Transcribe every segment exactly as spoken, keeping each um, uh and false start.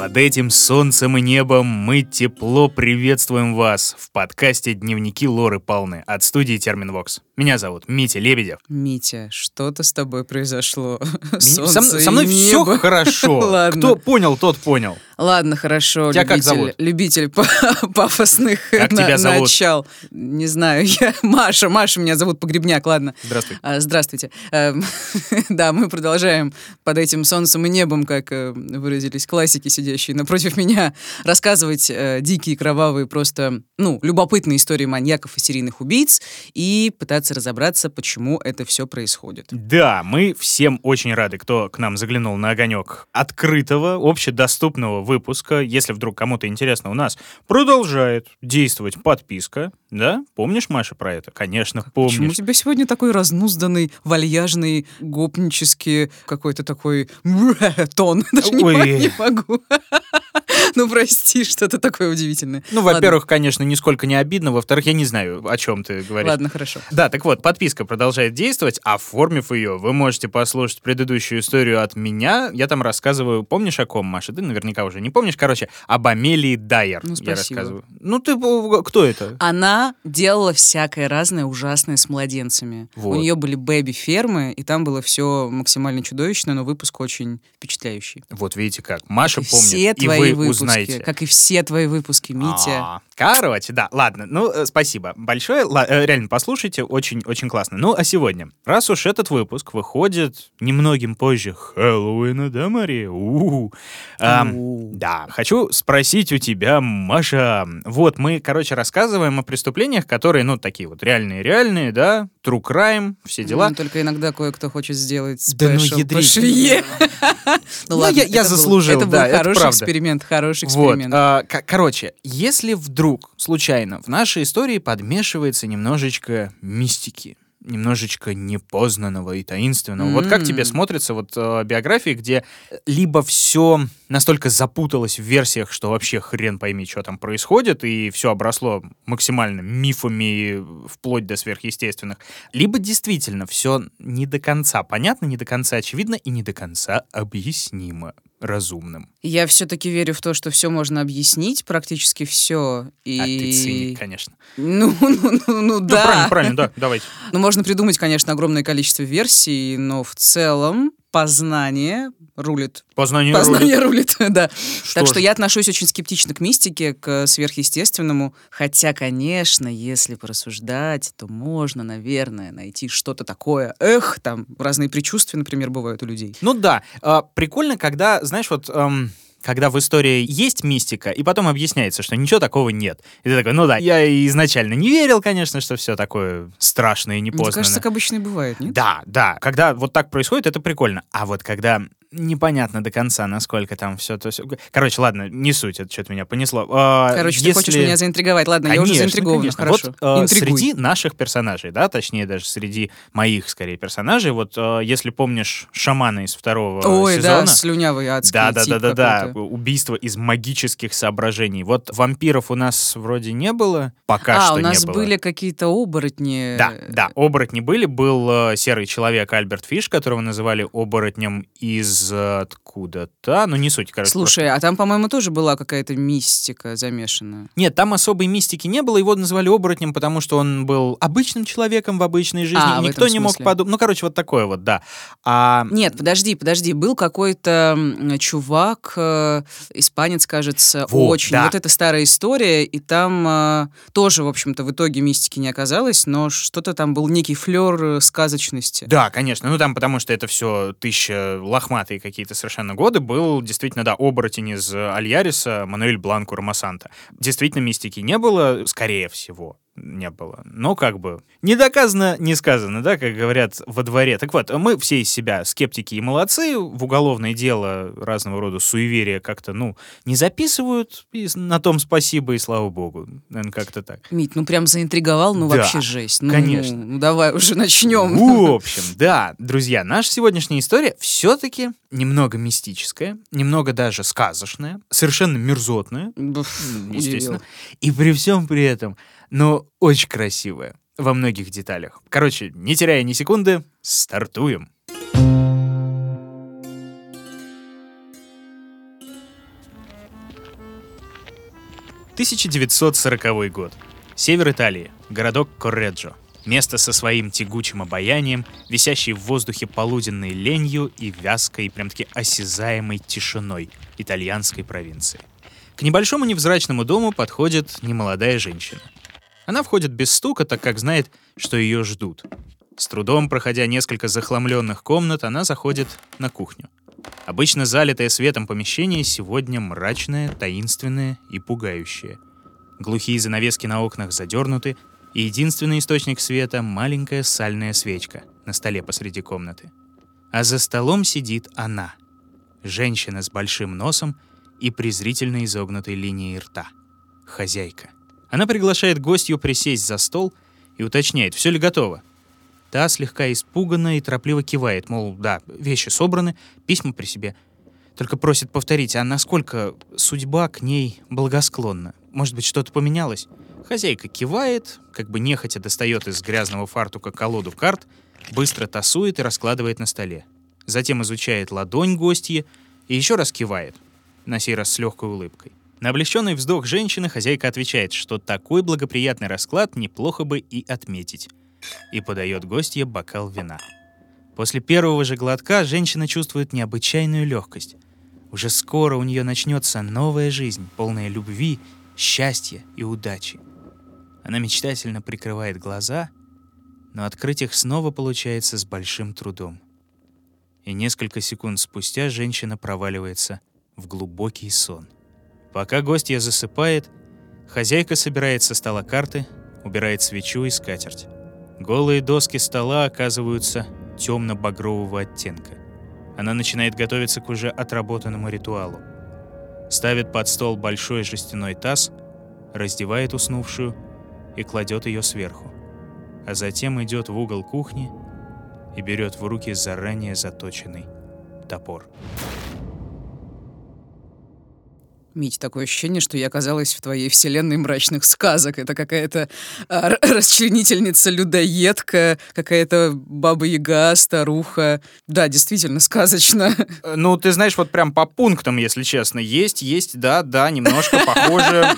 Под этим солнцем и небом мы тепло приветствуем вас в подкасте «Дневники Лоры Палны» от студии Terminvox. Меня зовут Митя Лебедев. Митя, что-то с тобой произошло. Ми... Солнце со, со мной все хорошо. Кто понял, тот понял. Ладно, хорошо. Тебя любитель, как зовут? Любитель пафосных как на- тебя зовут? начал. Не знаю, я Маша. Маша, меня зовут Погребняк, ладно. Здравствуйте. А, здравствуйте. А, да, мы продолжаем под этим солнцем и небом, как выразились классики, сидящие напротив меня, рассказывать э, дикие, кровавые, просто, ну, любопытные истории маньяков и серийных убийц и пытаться разобраться, почему это все происходит. Да, мы всем очень рады, кто к нам заглянул на огонек открытого, общедоступного выпуска. Если вдруг кому-то интересно, у нас продолжает действовать подписка. Да? Помнишь, Маша, про это? Конечно, помнишь. Почему у тебя сегодня такой разнузданный, вальяжный, гопнический какой-то такой тон? Даже не, не могу. Ну, прости, что-то такое удивительное. Ну, во-первых, конечно, нисколько не обидно. Во-вторых, я не знаю, о чем ты говоришь. Ладно, хорошо. Да, так вот, подписка продолжает действовать. Оформив ее, вы можете послушать предыдущую историю от меня. Я там рассказываю, помнишь о ком, Маша? Ты наверняка уже не помнишь. Короче, об Амелии Дайер. Ну, спасибо. Я рассказываю. Ну, ты кто это? Она делала всякое разное ужасное с младенцами. Вот. У нее были бэби-фермы, и там было все максимально чудовищно, но выпуск очень впечатляющий. Вот видите как. Маша помнит, все твои и вы выпуски, узнаете. Как и все твои выпуски, Митя. А-а-а. Короче, да, ладно. Ну, спасибо большое. Л- реально, послушайте, очень-очень классно. Ну, а сегодня, раз уж этот выпуск выходит немногим позже Хэллоуина, да, Мария? У-у-у. Эм, да, хочу спросить у тебя, Маша. Вот, мы, короче, рассказываем о преступлениях, которые, ну, такие вот реальные-реальные, да, true crime, все дела. Ну, только иногда кое-кто хочет сделать спешл да, ну, по швее. Ну, ладно, я заслужил, да, это правда. Это был хороший эксперимент, хороший эксперимент. Короче, если вдруг, случайно, в нашей истории подмешивается немножечко мистики, немножечко непознанного и таинственного. Mm-hmm. Вот как тебе смотрятся вот э, биографии, где либо все настолько запуталось в версиях, что вообще хрен пойми, что там происходит, и все обросло максимально мифами вплоть до сверхъестественных, либо действительно все не до конца понятно, не до конца очевидно и не до конца объяснимо разумным. Я все-таки верю в то, что все можно объяснить, практически все. И... А ты циник, конечно. Ну, ну, ну, ну да. Ну, правильно, правильно, да, давайте. Ну, можно придумать, конечно, огромное количество версий, но в целом познание рулит. Познание, познание рулит. рулит, да. Что так же? Что я отношусь очень скептично к мистике, к сверхъестественному. Хотя, конечно, если порассуждать, то можно, наверное, найти что-то такое. Эх, там разные предчувствия, например, бывают у людей. Ну да. А, прикольно, когда, знаешь, вот... Эм... Когда в истории есть мистика, и потом объясняется, что ничего такого нет. И ты такой, ну да, я изначально не верил, конечно, что все такое страшное и непознанное. Мне кажется, как обычно и бывает, нет? Да, да. Когда вот так происходит, это прикольно. А вот когда... непонятно до конца, насколько там все то все. Короче, ладно, не суть, это что-то меня понесло. А, Короче, если... ты хочешь меня заинтриговать. Ладно, конечно, я уже заинтригована, конечно. Хорошо. Вот, среди наших персонажей, да, точнее даже среди моих, скорее, персонажей, вот если помнишь шамана из второго Ой, сезона... Ой, да, слюнявый адский да, тип да, да, да, да, убийство из магических соображений. Вот вампиров у нас вроде не было, пока а, что не было. А, у нас были какие-то оборотни. Да, да, оборотни были. Был серый человек Альберт Фиш, которого называли оборотнем из откуда-то, ну не суть, короче. Слушай, просто. А там, по-моему, тоже была какая-то мистика замешанная. Нет, там особой мистики не было, его называли оборотнем, потому что он был обычным человеком в обычной жизни, а, и никто не мог подумать. Ну, короче, вот такое вот, да. А... Нет, подожди, подожди, был какой-то чувак, э, испанец, кажется, вот, очень. Да. Вот это старая история, и там э, тоже, в общем-то, в итоге мистики не оказалось, но что-то там был некий флер сказочности. Да, конечно, ну там потому что это все тысяча лохматых какие-то совершенно годы, был действительно, да, оборотень из Альяриса, Мануэль Бланко Ромасанта. Действительно, мистики не было, скорее всего, не было. Но как бы не доказано, не сказано, да, как говорят во дворе. Так вот, мы все из себя скептики и молодцы, в уголовное дело разного рода суеверия как-то, ну, не записывают, и на том спасибо и слава богу. Наверное, как-то так. Мить, ну прям заинтриговал, ну да, вообще жесть. Ну, конечно. Ну, давай уже начнем. В общем, да, друзья, наша сегодняшняя история все-таки немного мистическая, немного даже сказочная, совершенно мерзотная, естественно. И при всем при этом, но очень красивая во многих деталях. Короче, не теряя ни секунды, стартуем. тысяча девятьсот сороковой год. Север Италии. Городок Корреджо. Место со своим тягучим обаянием, висящей в воздухе полуденной ленью и вязкой, прям-таки осязаемой тишиной итальянской провинции. К небольшому невзрачному дому подходит немолодая женщина. Она входит без стука, так как знает, что ее ждут. С трудом, проходя несколько захламленных комнат, она заходит на кухню. Обычно залитое светом помещение сегодня мрачное, таинственное и пугающее. Глухие занавески на окнах задернуты, и единственный источник света — маленькая сальная свечка на столе посреди комнаты. А за столом сидит она, женщина с большим носом и презрительно изогнутой линией рта, хозяйка. Она приглашает гостью присесть за стол и уточняет, все ли готово. Та слегка испуганно и торопливо кивает, мол, да, вещи собраны, письма при себе. Только просит повторить, а насколько судьба к ней благосклонна? Может быть, что-то поменялось? Хозяйка кивает, как бы нехотя достает из грязного фартука колоду карт, быстро тасует и раскладывает на столе. Затем изучает ладонь гостьи и еще раз кивает, на сей раз с легкой улыбкой. На облегченный вздох женщины хозяйка отвечает, что такой благоприятный расклад неплохо бы и отметить, и подает гостье бокал вина. После первого же глотка женщина чувствует необычайную легкость. Уже скоро у нее начнется новая жизнь, полная любви, счастья и удачи. Она мечтательно прикрывает глаза, но открыть их снова получается с большим трудом. И несколько секунд спустя женщина проваливается в глубокий сон. Пока гостья засыпает, хозяйка собирает со стола карты, убирает свечу и скатерть. Голые доски стола оказываются темно-багрового оттенка. Она начинает готовиться к уже отработанному ритуалу. Ставит под стол большой жестяной таз, раздевает уснувшую и кладет ее сверху. А затем идет в угол кухни и берет в руки заранее заточенный топор. Мить, такое ощущение, что я оказалась в твоей вселенной мрачных сказок. Это какая-то р- расчленительница-людоедка, какая-то баба-яга, старуха. Да, действительно, сказочно. Ну, ты знаешь, вот прям по пунктам, если честно. Есть, есть, да, да, немножко похоже.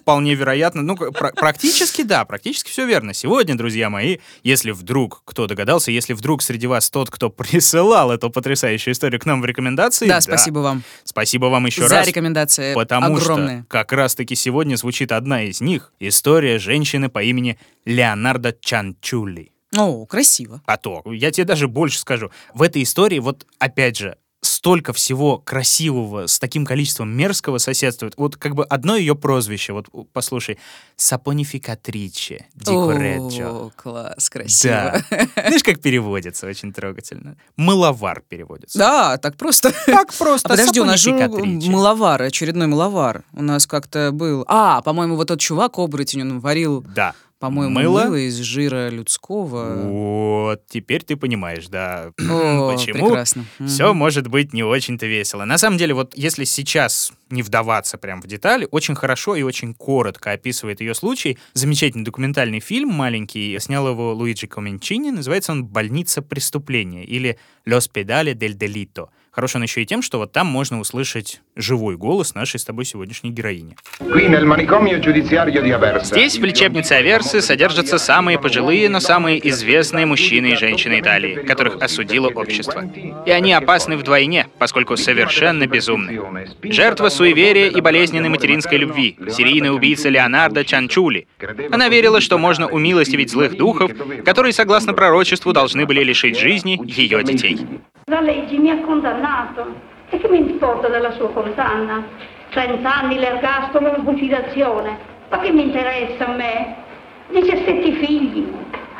Вполне вероятно. Ну, практически, да, практически все верно. Сегодня, друзья мои, если вдруг кто догадался, если вдруг среди вас тот, кто присылал эту потрясающую историю к нам в рекомендации. Да, спасибо вам. Спасибо вам еще раз. За рекомендации. Потому огромные. Что как раз-таки сегодня звучит одна из них. История женщины по имени Леонарда Чанчулли. О, красиво. А то, я тебе даже больше скажу. В этой истории, вот опять же, столько всего красивого с таким количеством мерзкого соседствует. Вот как бы одно ее прозвище, вот послушай. Сапонификатриче ди Корреджо. О, класс, красиво. Да. Знаешь, как переводится, очень трогательно. Мыловар переводится. Да, так просто. Так просто. А подожди, у нас же мыловар, очередной мыловар. У нас как-то был... А, по-моему, вот тот чувак, оборотень, он варил... Да. По-моему, мыло? мыло из жира людского. Вот, теперь ты понимаешь, да. О, почему прекрасно. Все может быть не очень-то весело. На самом деле, вот если сейчас не вдаваться прям в детали, очень хорошо и очень коротко описывает ее случай замечательный документальный фильм маленький, снял его Луиджи Коменчини, называется он «Больница преступления» или «L'ospedale del delitto». Хорош он еще и тем, что вот там можно услышать живой голос нашей с тобой сегодняшней героини. Здесь, в лечебнице Аверсы, содержатся самые пожилые, но самые известные мужчины и женщины Италии, которых осудило общество. И они опасны вдвойне, поскольку совершенно безумны. Жертва суеверия и болезненной материнской любви, серийная убийца Леонардо Чанчулли. Она верила, что можно умилостивить злых духов, которые, согласно пророчеству, должны были лишить жизни ее детей. La legge mi ha condannato e che mi importa della sua condanna? trenta anni l'ergastolo e la fucilazione, ma che mi interessa a me? diciassette figli,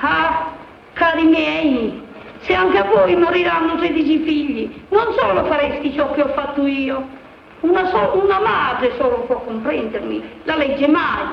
ah, cari miei, se anche a voi moriranno tredici figli, non solo faresti ciò che ho fatto io, una, so- una madre solo può comprendermi, la legge mai.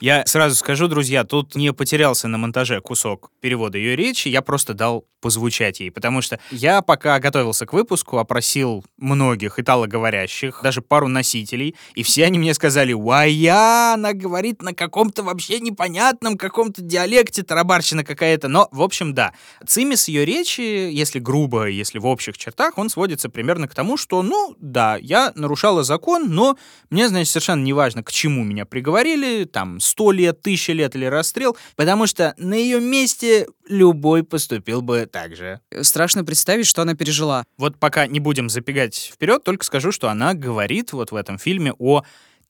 Я сразу скажу, друзья, тут не потерялся на монтаже кусок перевода ее речи, я просто дал позвучать ей, потому что я пока готовился к выпуску, опросил многих италоговорящих, даже пару носителей, и все они мне сказали: «Уая, она говорит на каком-то вообще непонятном каком-то диалекте, тарабарщина какая-то». Но, в общем, да. Цимис ее речи, если грубо, если в общих чертах, он сводится примерно к тому, что, ну, да, я нарушала закон, но мне, значит, совершенно неважно, к чему меня приговорили, там, сто лет, тысяча лет или расстрел, потому что на ее месте любой поступил бы так же. Страшно представить, что она пережила. Вот пока не будем запегать вперед, только скажу, что она говорит вот в этом фильме о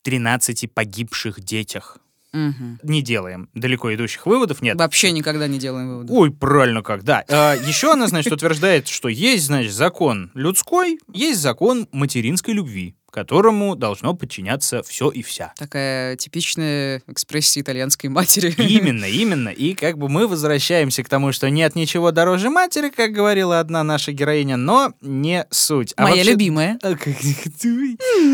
тринадцати погибших детях. Угу. Не делаем далеко идущих выводов, нет. Вообще никогда не делаем выводов. Ой, правильно как, да. А, еще она, значит, утверждает, что есть, значит, закон людской, есть закон материнской любви, которому должно подчиняться все и вся. Такая типичная экспрессия итальянской матери. Именно, именно. И как бы мы возвращаемся к тому, что нет ничего дороже матери, как говорила одна наша героиня, но не суть. А моя вообще... любимая. А, как...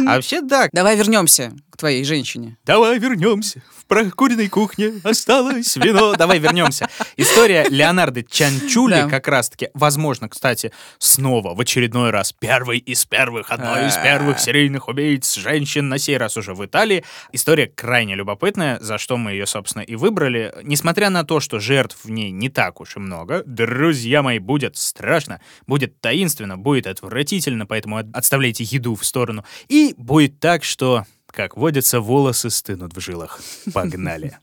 а вообще, да. Давай вернемся к твоей женщине. Давай вернемся. В прокуренной кухне осталось вино. Давай вернемся. История Леонарда Чанчулли как раз-таки, возможно, кстати, снова в очередной раз первый из первых, одной из первых серий убийц, женщин, на сей раз уже в Италии. История крайне любопытная, за что мы ее, собственно, и выбрали. Несмотря на то, что жертв в ней не так уж и много, друзья мои, будет страшно, будет таинственно, будет отвратительно, поэтому отставляйте еду в сторону. И будет так, что, как водится, волосы стынут в жилах. Погнали.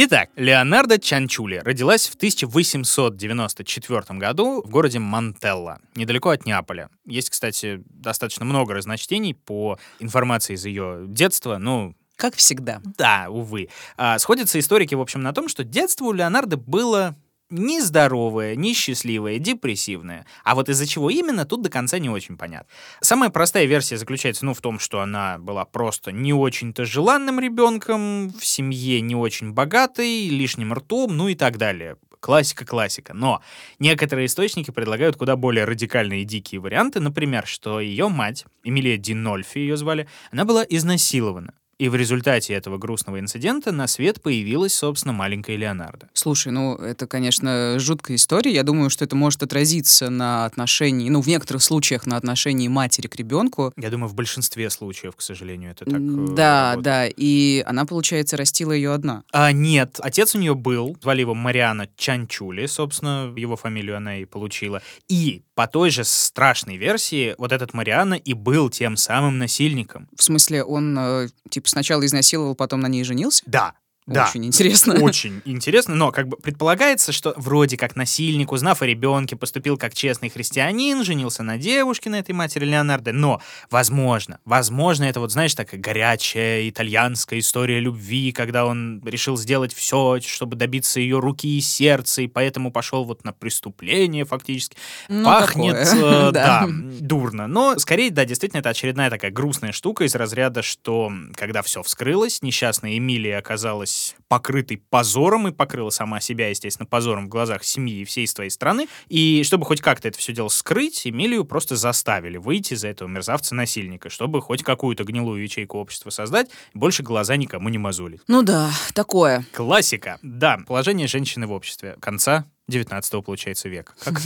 Итак, Леонарда Чанчулли родилась в тысяча восемьсот девяносто четвёртом году в городе Монтелло, недалеко от Неаполя. Есть, кстати, достаточно много разночтений по информации из ее детства, ну... Как всегда. Да, увы. А, сходятся историки, в общем, на том, что детство у Леонардо было... нездоровая, несчастливая, депрессивная. А вот из-за чего именно, тут до конца не очень понятно. Самая простая версия заключается, ну, в том, что она была просто не очень-то желанным ребенком, в семье не очень богатой, лишним ртом, ну и так далее. Классика-классика. Но некоторые источники предлагают куда более радикальные и дикие варианты. Например, что ее мать, Эмилия Динольфи ее звали, она была изнасилована. И в результате этого грустного инцидента на свет появилась, собственно, маленькая Леонардо. Слушай, ну, это, конечно, жуткая история. Я думаю, что это может отразиться на отношении, ну, в некоторых случаях на отношении матери к ребенку. Я думаю, в большинстве случаев, к сожалению, это так. Да, вот. Да. И она, получается, растила ее одна. А, нет. Отец у нее был. Звали его Мариано Чанчулли, собственно. Его фамилию она и получила. И по той же страшной версии вот этот Мариано и был тем самым насильником. В смысле, он, типа, сначала изнасиловал, потом на ней женился? Да. Да. Очень интересно. Очень интересно, но как бы предполагается, что вроде как насильник, узнав о ребенке, поступил как честный христианин, женился на девушке, на этой матери Леонардо, но возможно, возможно, это вот, знаешь, такая горячая итальянская история любви, когда он решил сделать все, чтобы добиться ее руки и сердца, и поэтому пошел вот на преступление фактически. Ну, пахнет, э, да, дурно, но скорее, да, действительно, это очередная такая грустная штука из разряда, что когда все вскрылось, несчастная Эмилия оказалась покрытой позором, и покрыла сама себя, естественно, позором в глазах семьи и всей своей страны. И чтобы хоть как-то это все дело скрыть, Эмилию просто заставили выйти за этого мерзавца-насильника, чтобы хоть какую-то гнилую ячейку общества создать, и больше глаза никому не мозолить. Ну да, такое. Классика. Да, положение женщины в обществе. Конца девятнадцатого, получается, века. Как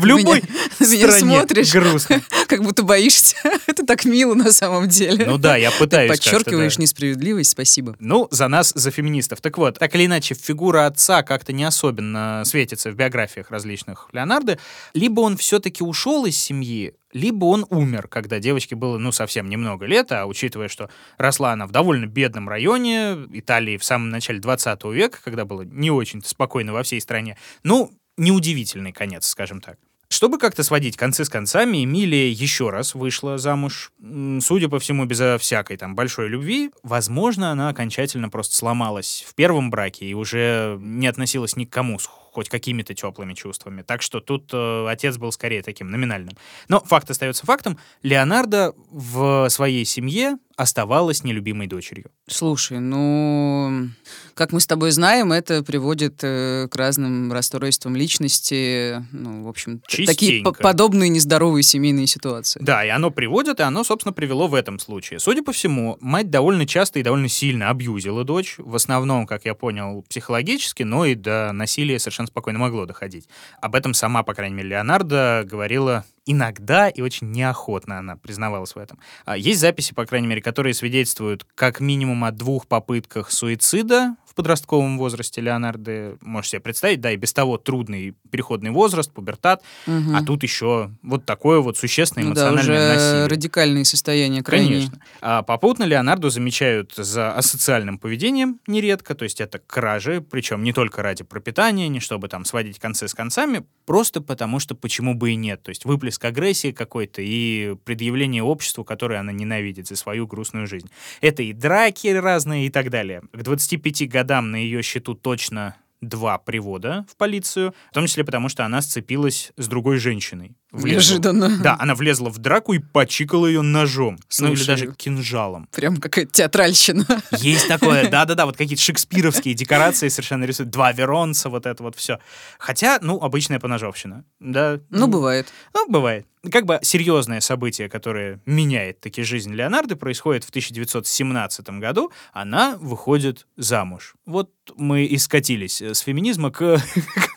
в любой стране грустно. Как будто боишься. Это так мило на самом деле. Ну да, я пытаюсь. Ты подчеркиваешь да. несправедливость, спасибо. Ну, за нас, за феминистов. Так вот, так или иначе, фигура отца как-то не особенно светится в биографиях различных Леонардо. Либо он все-таки ушел из семьи, либо он умер, когда девочке было, ну, совсем немного лет, а учитывая, что росла она в довольно бедном районе Италии в самом начале двадцатого века, когда было не очень-то спокойно во всей стране, ну, неудивительный конец, скажем так. Чтобы как-то сводить концы с концами, Эмилия еще раз вышла замуж, судя по всему, безо всякой там большой любви. Возможно, она окончательно просто сломалась в первом браке и уже не относилась ни к кому с хоть какими-то теплыми чувствами. Так что тут э, отец был скорее таким номинальным. Но факт остается фактом. Леонардо в своей семье оставалась нелюбимой дочерью. Слушай, ну, как мы с тобой знаем, это приводит э, к разным расстройствам личности. Ну, в общем, частенько. Такие по- подобные нездоровые семейные ситуации. Да, и оно приводит, и оно, собственно, привело в этом случае. Судя по всему, мать довольно часто и довольно сильно абьюзила дочь. В основном, как я понял, психологически, но и до насилия совершенно спокойно могло доходить. Об этом сама, по крайней мере, Леонардо говорила иногда, и очень неохотно она признавалась в этом. Есть записи, по крайней мере, которые свидетельствуют как минимум о двух попытках суицида в подростковом возрасте Леонардо. Можешь себе представить, да, и без того трудный переходный возраст, пубертат, угу. а тут еще вот такое вот существенное эмоциональное ну да, уже насилие. Радикальные состояния крайне. Конечно. А попутно Леонардо замечают за асоциальным поведением нередко, то есть это кражи, причем не только ради пропитания, не чтобы там сводить концы с концами, просто потому что почему бы и нет, то есть выплеск к агрессии какой-то и предъявление обществу, которое она ненавидит за свою грустную жизнь. Это и драки разные и так далее. К двадцати пяти годам на ее счету точно два привода в полицию, в том числе потому, что она сцепилась с другой женщиной. Влезла. Неожиданно. Да, она влезла в драку и почикала ее ножом. Слушай, ну или даже кинжалом. Прям какая-то театральщина. Есть такое, да-да-да, вот какие-то шекспировские декорации совершенно рисуют. Два веронца, вот это вот все. Хотя, ну, обычная поножовщина. Да. Ну, бывает. Ну, бывает. Как бы серьезное событие, которое меняет таки жизнь Леонардо, происходит в тысяча девятьсот семнадцатом году. Она выходит замуж. Вот мы и скатились с феминизма к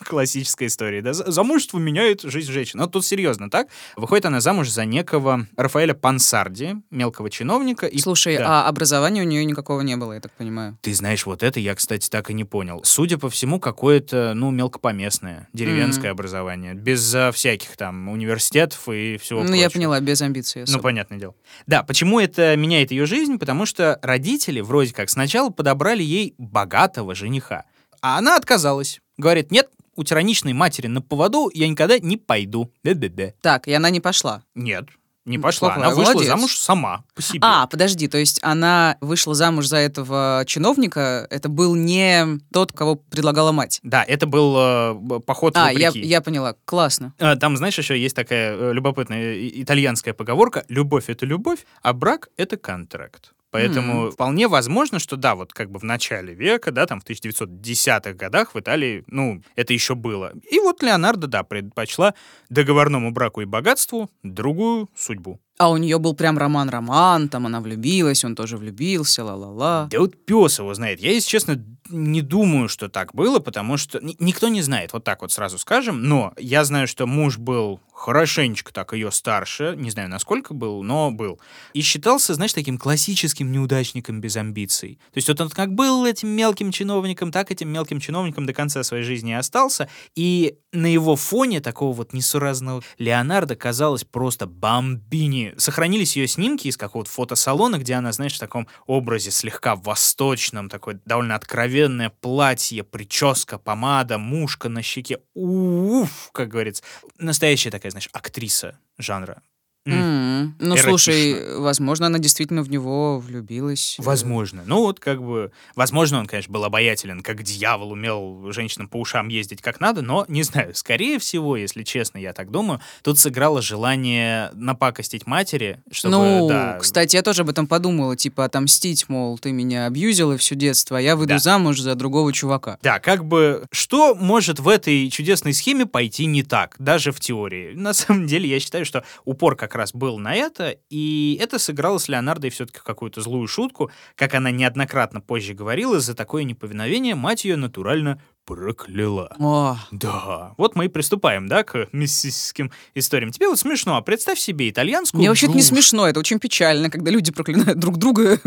классической истории. Замужество меняет жизнь женщины. Но тут серьезно. Серьезно, так? Выходит она замуж за некого Раффаэля Пансарди, мелкого чиновника. И... Слушай, да. а образования у нее никакого не было, я так понимаю. Ты знаешь, вот это я, кстати, так и не понял. Судя по всему, какое-то, ну, мелкопоместное, деревенское mm-hmm. образование. Без а, всяких там университетов и всего ну, прочего. Ну, я поняла, без амбиций. Особо. Ну, понятное дело. Да, почему это меняет ее жизнь? Потому что родители вроде как сначала подобрали ей богатого жениха. А она отказалась. Говорит, нет, у тираничной матери на поводу я никогда не пойду. Да-да-да. Так, и она не пошла? Нет, не пошла. Плохо, она вышла молодец. Замуж сама по себе. А, подожди, то есть она вышла замуж за этого чиновника, это был не тот, кого предлагала мать? Да, это был э, поход а, вопреки. А, я, я поняла, классно. А, там, знаешь, еще есть такая любопытная итальянская поговорка «любовь — это любовь, а брак — это контракт». Поэтому mm-hmm. вполне возможно, что да, вот как бы в начале века, да, там в тысяча девятьсот десятых годах в Италии, ну, это еще было. И вот Леонардо, да, предпочла договорному браку и богатству другую судьбу. А у нее был прям роман-роман, там она влюбилась, он тоже влюбился, ла-ла-ла. Да вот пес его знает. Я, если честно, не думаю, что так было, потому что Н- никто не знает, вот так вот сразу скажем, но я знаю, что муж был хорошенечко так ее старше, не знаю, насколько был, но был. И считался, знаешь, таким классическим неудачником без амбиций. То есть вот он как был этим мелким чиновником, так этим мелким чиновником до конца своей жизни и остался, и на его фоне такого вот несуразного Леонардо казалось просто бомбини. Сохранились ее снимки из какого-то фотосалона, где она, знаешь, в таком образе слегка восточном, такое довольно откровенное платье, прическа, помада, мушка на щеке. Уф, как говорится. Настоящая такая, знаешь, актриса жанра. Mm. Mm. Ну, эротично. Слушай, возможно, она действительно в него влюбилась. Возможно. Ну, вот как бы... Возможно, он, конечно, был обаятелен, как дьявол, умел женщинам по ушам ездить как надо, но, не знаю, скорее всего, если честно, я так думаю, тут сыграло желание напакостить матери, чтобы... Ну, да... кстати, я тоже об этом подумала, типа, отомстить, мол, ты меня абьюзила все детство, а я выйду да. замуж за другого чувака. Да, как бы, что может в этой чудесной схеме пойти не так, даже в теории? На самом деле, я считаю, что упор как как раз был на это, и это сыграло с Леонардой все-таки какую-то злую шутку. Как она неоднократно позже говорила, за такое неповиновение мать ее натурально прокляла. О. Да. Вот мы и приступаем, да, к мистическим историям. Тебе вот смешно, а представь себе итальянскую Мне вообще-то не смешно, это очень печально, когда люди проклинают друг друга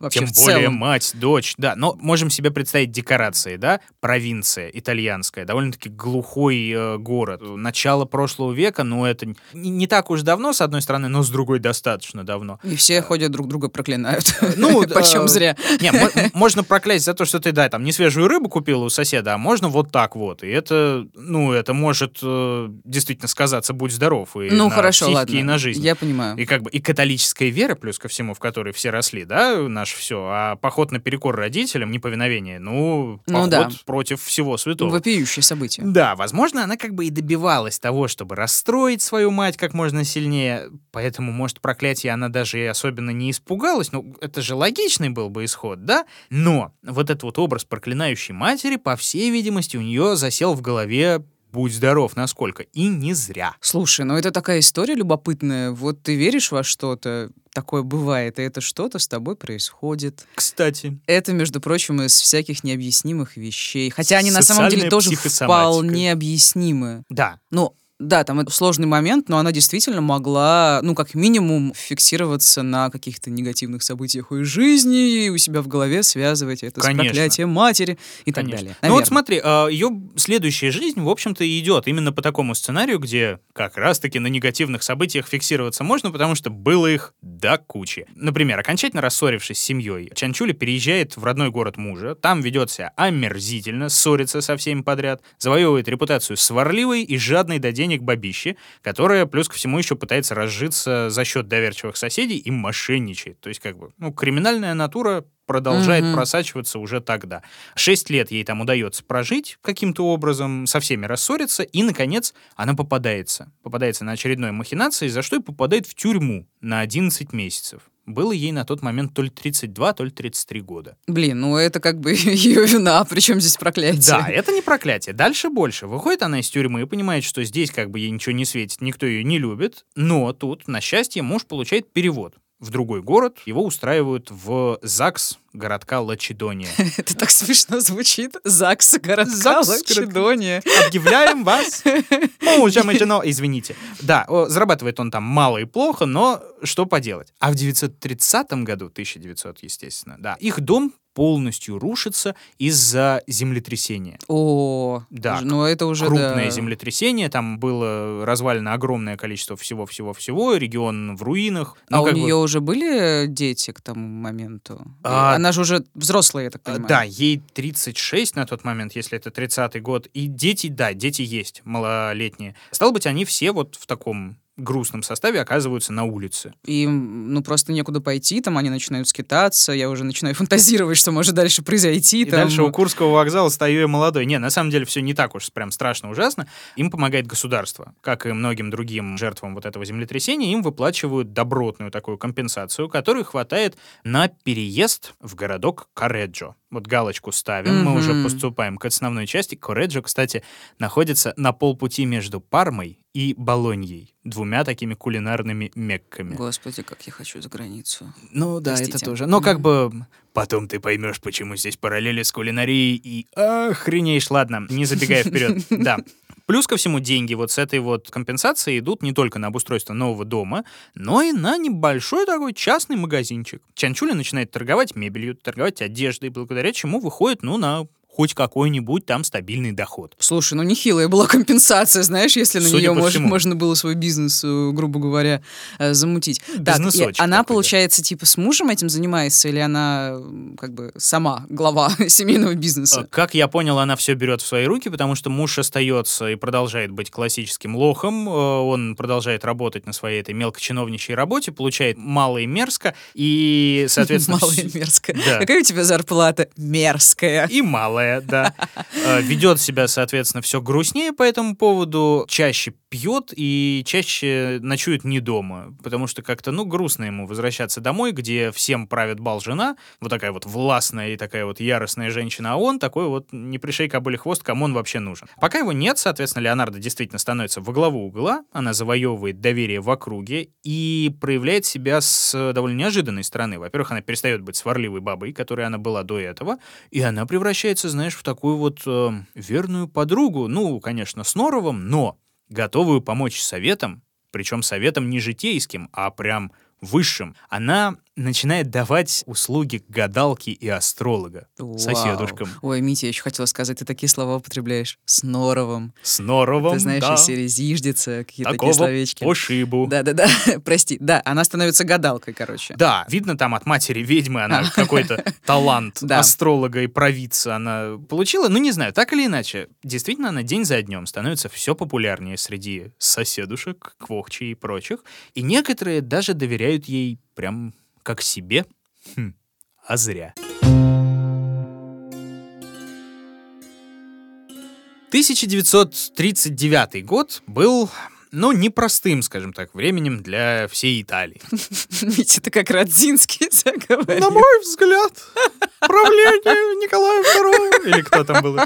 вообще Тем в более целом. Мать, дочь, да. Но можем себе представить декорации, да, провинция итальянская, довольно-таки глухой э, город. Начало прошлого века, но это не, не так уж давно, с одной стороны, но с другой достаточно давно. И все а, ходят друг друга проклинают. Ну, почем зря. Не, можно проклясть за то, что ты, да, там, несвежую рыбу купила у соседа, вообще, да, можно вот так вот. И это, ну, это может э, действительно сказаться, будь здоров, и ну, на хорошо, психике, ладно. И на жизни. Я понимаю. И как бы и католическая вера, плюс ко всему, в которой все росли, да, наше все, а поход наперекор родителям, неповиновение, ну, ну поход да. против всего святого. Вопиющее событие. Да, возможно, она как бы и добивалась того, чтобы расстроить свою мать как можно сильнее, поэтому, может, проклятие она даже и особенно не испугалась, ну, это же логичный был бы исход, да? Но вот этот вот образ проклинающей матери, по всей видимости, у нее засел в голове «будь здоров, насколько», и не зря. Слушай, ну это такая история любопытная. Вот ты веришь во что-то, такое бывает, и это что-то с тобой происходит. Кстати. Это, между прочим, из всяких необъяснимых вещей. Хотя они на самом деле тоже вполне объяснимы. Да. Но... Да, там это сложный момент, но она действительно могла, ну, как минимум, фиксироваться на каких-то негативных событиях ее жизни и у себя в голове связывать это Конечно. С проклятием матери и Конечно. Так далее. Наверное. Ну вот смотри, ее следующая жизнь, в общем-то, идет именно по такому сценарию, где как раз-таки на негативных событиях фиксироваться можно, потому что было их до кучи. Например, окончательно рассорившись с семьей, Чанчулли переезжает в родной город мужа, там ведет себя омерзительно, ссорится со всеми подряд, завоевывает репутацию сварливой и жадной до денег бабищи, которая, плюс ко всему, еще пытается разжиться за счет доверчивых соседей и мошенничает. То есть, как бы, ну, криминальная натура продолжает mm-hmm. просачиваться уже тогда. Шесть лет ей там удается прожить каким-то образом, со всеми рассориться, и, наконец, она попадается. Попадается на очередной махинации, за что и попадает в тюрьму на одиннадцать месяцев. Было ей на тот момент то ли тридцать два, то ли тридцать три года. Блин, ну это как бы ее вина, причем здесь проклятие. Да, это не проклятие. Дальше больше. Выходит она из тюрьмы и понимает, что здесь как бы ей ничего не светит, никто ее не любит, но тут, на счастье, муж получает перевод в другой город. Его устраивают в ЗАГС городка Лачедония. Это так смешно звучит. ЗАГС городка Лачедония. Объявляем вас. Извините. Да, зарабатывает он там мало и плохо, но что поделать. А в девятьсот тридцатом году, тысяча девятьсот, естественно, да, их дом полностью рушится из-за землетрясения. О, да, ну это уже крупное да. землетрясение, там было развалено огромное количество всего-всего-всего, регион в руинах. А ну, у нее бы... уже были дети к тому моменту? А... Она же уже взрослая, я так понимаю. Да, ей тридцать шесть на тот момент, если это тридцатый год, и дети, да, дети есть, малолетние. Стало быть, они все вот в таком... грустном составе оказываются на улице. Им, ну, просто некуда пойти, там они начинают скитаться, я уже начинаю фантазировать, что может дальше произойти. И там... дальше у Курского вокзала стою я молодой. Не, на самом деле все не так уж прям страшно, ужасно. Им помогает государство. Как и многим другим жертвам вот этого землетрясения, им выплачивают добротную такую компенсацию, которой хватает на переезд в городок Корреджо. Вот галочку ставим, mm-hmm. мы уже поступаем к основной части. Корреджо, кстати, находится на полпути между Пармой и Болоньей, двумя такими кулинарными мекками. Господи, как я хочу за границу. Ну да, простите. Это тоже. Но mm-hmm. как бы потом ты поймешь, почему здесь параллели с кулинарией и охренеешь. Ладно, не забегая вперед. Да. Плюс ко всему деньги вот с этой вот компенсацией идут не только на обустройство нового дома, но и на небольшой такой частный магазинчик. Чанчулли начинает торговать мебелью, торговать одеждой, благодаря чему выходит, ну, на... хоть какой-нибудь там стабильный доход. Слушай, ну нехилая была компенсация, знаешь, если на нее мож, можно было свой бизнес, грубо говоря, замутить. Так, и она, получается, типа с мужем этим занимается, или она как бы сама глава семейного бизнеса? Как я понял, она все берет в свои руки, потому что муж остается и продолжает быть классическим лохом, он продолжает работать на своей этой мелкочиновничьей работе, получает мало и мерзко, и, соответственно... Мало и мерзко. Какая у тебя зарплата? Мерзкая. И мало. Да. Ведет себя, соответственно, все грустнее по этому поводу, чаще пьет и чаще ночует не дома, потому что как-то, ну, грустно ему возвращаться домой, где всем правит бал жена, вот такая вот властная и такая вот яростная женщина, а он такой вот не пришей кобыле хвост, кому он вообще нужен. Пока его нет, соответственно, Леонардо действительно становится во главу угла, она завоевывает доверие в округе и проявляет себя с довольно неожиданной стороны. Во-первых, она перестает быть сварливой бабой, которой она была до этого, и она превращается, знаешь, в такую вот э, верную подругу, ну, конечно, с норовом, но готовую помочь советом, причем советом не житейским, а прям высшим. Она начинает давать услуги гадалки и астролога. Вау. Соседушкам. Ой, Митя, я еще хотела сказать, ты такие слова употребляешь. С норовом. С норовом, Ты знаешь, да. из серии «зиждется», какие-то такие словечки. Такого пошибу. Да-да-да, прости. Да, она становится гадалкой, короче. Да, видно там от матери ведьмы, она а. какой-то талант да. астролога и провидца она получила. Ну, не знаю, так или иначе. Действительно, она день за днем становится все популярнее среди соседушек, квохчей и прочих. И некоторые даже доверяют ей прям... как себе? Хм, а зря. тысяча девятьсот тридцать девятый год был, ну, непростым, скажем так, временем для всей Италии. Видите, ты как Родзинский заговорил. На мой взгляд, правление Николая Второго, или кто там был,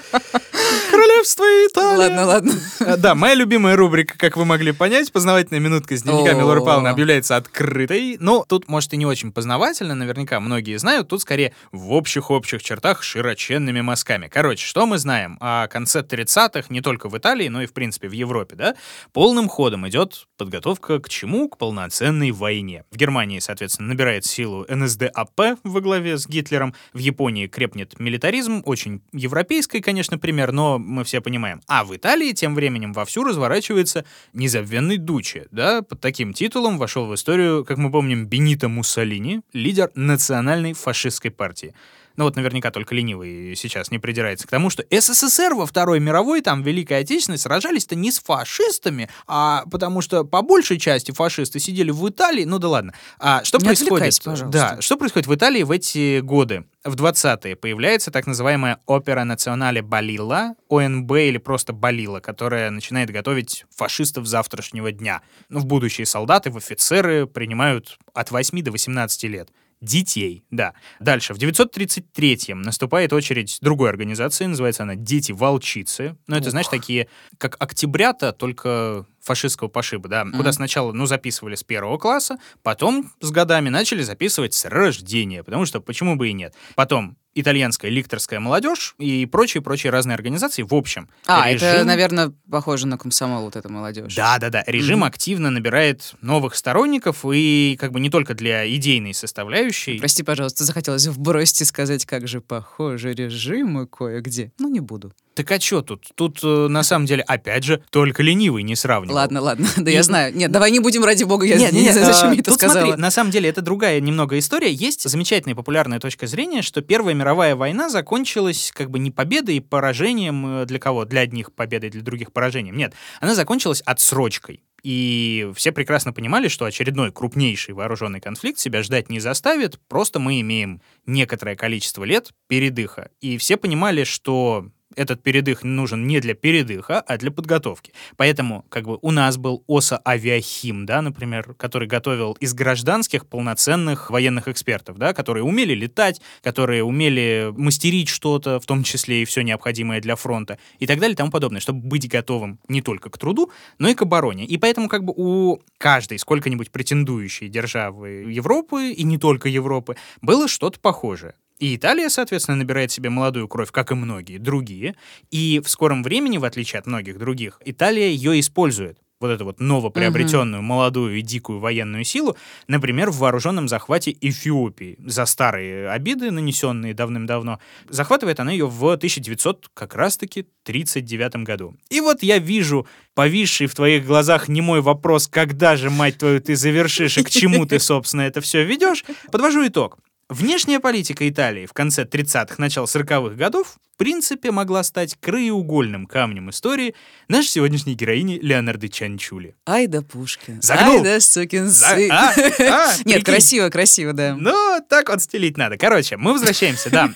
королевство Италии. Ладно, ладно. Да, моя любимая рубрика, как вы могли понять, познавательная минутка с дневниками Лоры Павловны объявляется открытой. Но тут, может, и не очень познавательно, наверняка многие знают, тут скорее в общих-общих чертах широченными мазками. Короче, что мы знаем о конце тридцатых не только в Италии, но и, в принципе, в Европе, да? Полным ходом идет подготовка к чему? К полноценной войне. В Германии, соответственно, набирает силу эн эс дэ а пэ во главе с Гитлером, в Японии крепнет милитаризм, очень европейский, конечно, пример, но мы все понимаем. А в Италии тем временем вовсю разворачивается незабвенный Дуччи, да, под таким титулом вошел в историю, как мы помним, Бенито Муссолини, лидер национальной фашистской партии. Ну вот наверняка только ленивый сейчас не придирается к тому, что эс эс эс эр во Второй мировой, там, Великой Отечественной, сражались-то не с фашистами, а потому что по большей части фашисты сидели в Италии, ну да ладно. А что не происходит? Да, что происходит в Италии в эти годы? В двадцатые появляется так называемая «Опера национале Балила», о эн бэ или просто «Балила», которая начинает готовить фашистов завтрашнего дня. Ну, в будущие солдаты, в офицеры принимают от восьми до восемнадцати лет. Детей, да. Дальше, в девятьсот тридцать третьем наступает очередь другой организации, называется она «Дети-волчицы». Ну, это, Ух. знаешь, такие, как октябрята, только... фашистского пошиба, да, mm-hmm. куда сначала, ну, записывали с первого класса, потом с годами начали записывать с рождения, потому что почему бы и нет. Потом итальянская ликторская молодежь и прочие-прочие разные организации в общем. А, режим... это, наверное, похоже на комсомол, вот эта молодежь. Да-да-да, режим mm-hmm. активно набирает новых сторонников и как бы не только для идейной составляющей. Прости, пожалуйста, захотелось вбросить и сказать, как же похожи режимы кое-где, но не буду. Так а что тут? Тут, на самом деле, опять же, только ленивый не сравнивал. Ладно, ладно, да я знаю. Нет, давай не будем, ради бога, я не знаю, зачем я это сказала. Смотри, на самом деле, это другая немного история. Есть замечательная популярная точка зрения, что Первая мировая война закончилась как бы не победой и поражением для кого? Для одних победой, для других поражением. Нет, она закончилась отсрочкой. И все прекрасно понимали, что очередной крупнейший вооруженный конфликт себя ждать не заставит, просто мы имеем некоторое количество лет передыха. И все понимали, что... этот передых нужен не для передыха, а для подготовки. Поэтому как бы у нас был ОСА «Авиахим», да, например, который готовил из гражданских полноценных военных экспертов, да, которые умели летать, которые умели мастерить что-то, в том числе и все необходимое для фронта и так далее и тому подобное, чтобы быть готовым не только к труду, но и к обороне. И поэтому как бы у каждой сколько-нибудь претендующей державы Европы и не только Европы было что-то похожее. И Италия, соответственно, набирает себе молодую кровь, как и многие другие. И в скором времени, в отличие от многих других, Италия ее использует. Вот эту вот новоприобретенную, угу. молодую и дикую военную силу, например, в вооруженном захвате Эфиопии за старые обиды, нанесенные давным-давно. Захватывает она ее в тысяча девятьсот, как раз-таки, тридцать девятом году. И вот я вижу повисший в твоих глазах немой вопрос, когда же, мать твою, ты завершишь и к чему ты, собственно, это все ведешь. Подвожу итог. Внешняя политика Италии в конце тридцатых, начало сороковых годов в принципе могла стать краеугольным камнем истории нашей сегодняшней героини Леонарды Чанчулли. Ай да Пушкин. Загнул. Ай да сукин сын. А, а, Нет, красиво, красиво, да. Но так вот стелить надо. Короче, мы возвращаемся, да,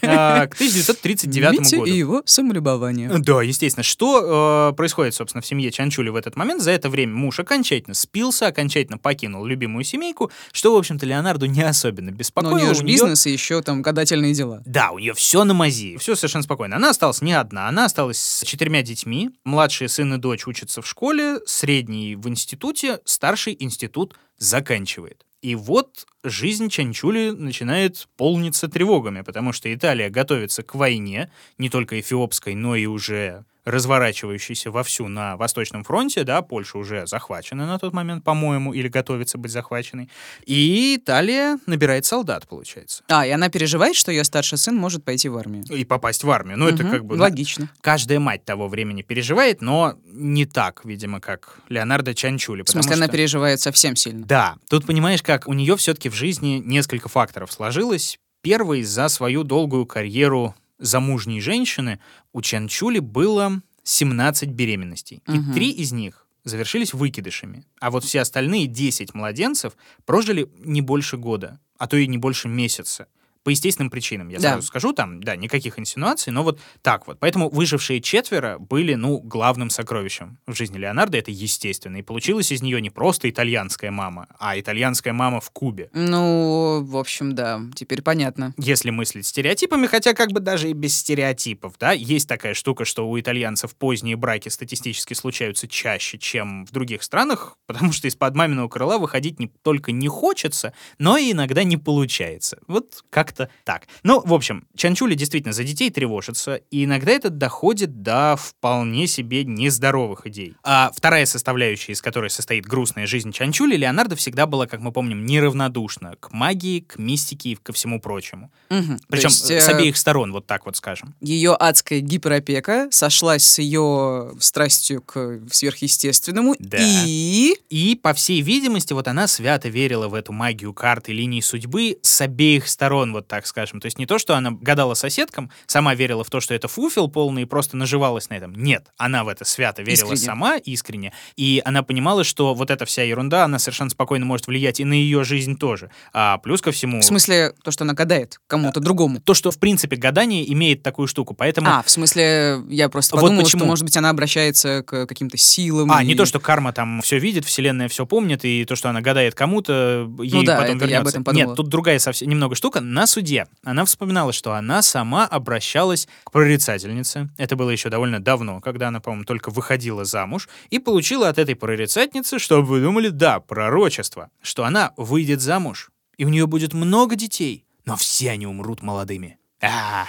к тысяча девятьсот тридцать девятому Митя году. И его самолюбование. Да, естественно. Что э, происходит, собственно, в семье Чанчулли в этот момент? За это время муж окончательно спился, окончательно покинул любимую семейку, что, в общем-то, Леонарду не особенно беспокоило. Бизнес и еще там гадательные дела. Да, у нее все на мази, все совершенно спокойно. Она осталась не одна, она осталась с четырьмя детьми. Младшие сын и дочь учатся в школе, средний в институте, старший институт заканчивает. И вот жизнь Чанчулли начинает полниться тревогами, потому что Италия готовится к войне, не только эфиопской, но и уже разворачивающейся вовсю на Восточном фронте, да, Польша уже захвачена на тот момент, по-моему, или готовится быть захваченной, и Италия набирает солдат, получается. А, и она переживает, что ее старший сын может пойти в армию. И попасть в армию, ну угу, это как бы... Логично. Да, каждая мать того времени переживает, но не так, видимо, как Леонардо Чанчулли. В смысле, что... она переживает совсем сильно. Да, тут понимаешь, как у нее все-таки в жизни несколько факторов сложилось. Первый — за свою долгую карьеру замужней женщины у Чанчулли было семнадцать беременностей. Угу. И три из них завершились выкидышами. А вот все остальные десять младенцев прожили не больше года, а то и не больше месяца. По естественным причинам. Я да. сразу скажу, там, да, никаких инсинуаций, но вот так вот. Поэтому выжившие четверо были, ну, главным сокровищем в жизни Леонардо, это естественно. И получилась из нее не просто итальянская мама, а итальянская мама в Кубе. Ну, в общем, да, теперь понятно. Если мыслить стереотипами, хотя как бы даже и без стереотипов, да, есть такая штука, что у итальянцев поздние браки статистически случаются чаще, чем в других странах, потому что из-под маминого крыла выходить не только не хочется, но и иногда не получается. Вот как так. Ну, в общем, Чанчулли действительно за детей тревожится, и иногда это доходит до вполне себе нездоровых идей. А вторая составляющая, из которой состоит грустная жизнь Чанчулли, Леонардо всегда была, как мы помним, неравнодушна к магии, к мистике и ко всему прочему. Угу. Причем есть, э... с обеих сторон, вот так вот скажем. Ее адская гиперопека сошлась с ее страстью к сверхъестественному, да. и... И, по всей видимости, вот она свято верила в эту магию карты, линии судьбы с обеих сторон, вот вот так скажем. То есть не то, что она гадала соседкам, сама верила в то, что это фуфел полный, и просто наживалась на этом. Нет, она в это свято верила искренне. Сама, искренне. И она понимала, что вот эта вся ерунда, она совершенно спокойно может влиять и на ее жизнь тоже. А плюс ко всему... В смысле, то, что она гадает кому-то а, другому? То, что, в принципе, гадание имеет такую штуку, поэтому... А, в смысле, я просто подумала, вот что, может быть, она обращается к каким-то силам. А, и... не то, что карма там все видит, вселенная все помнит, и то, что она гадает кому-то, ей ну да, потом вернется. Я об этом подумала. Нет, тут другая совсем немного штука. На суде она вспоминала, что она сама обращалась к прорицательнице. Это было еще довольно давно, когда она, по-моему, только выходила замуж, и получила от этой прорицательницы, чтобы вы думали, да, пророчество, что она выйдет замуж, и у нее будет много детей, но все они умрут молодыми. А-а-а.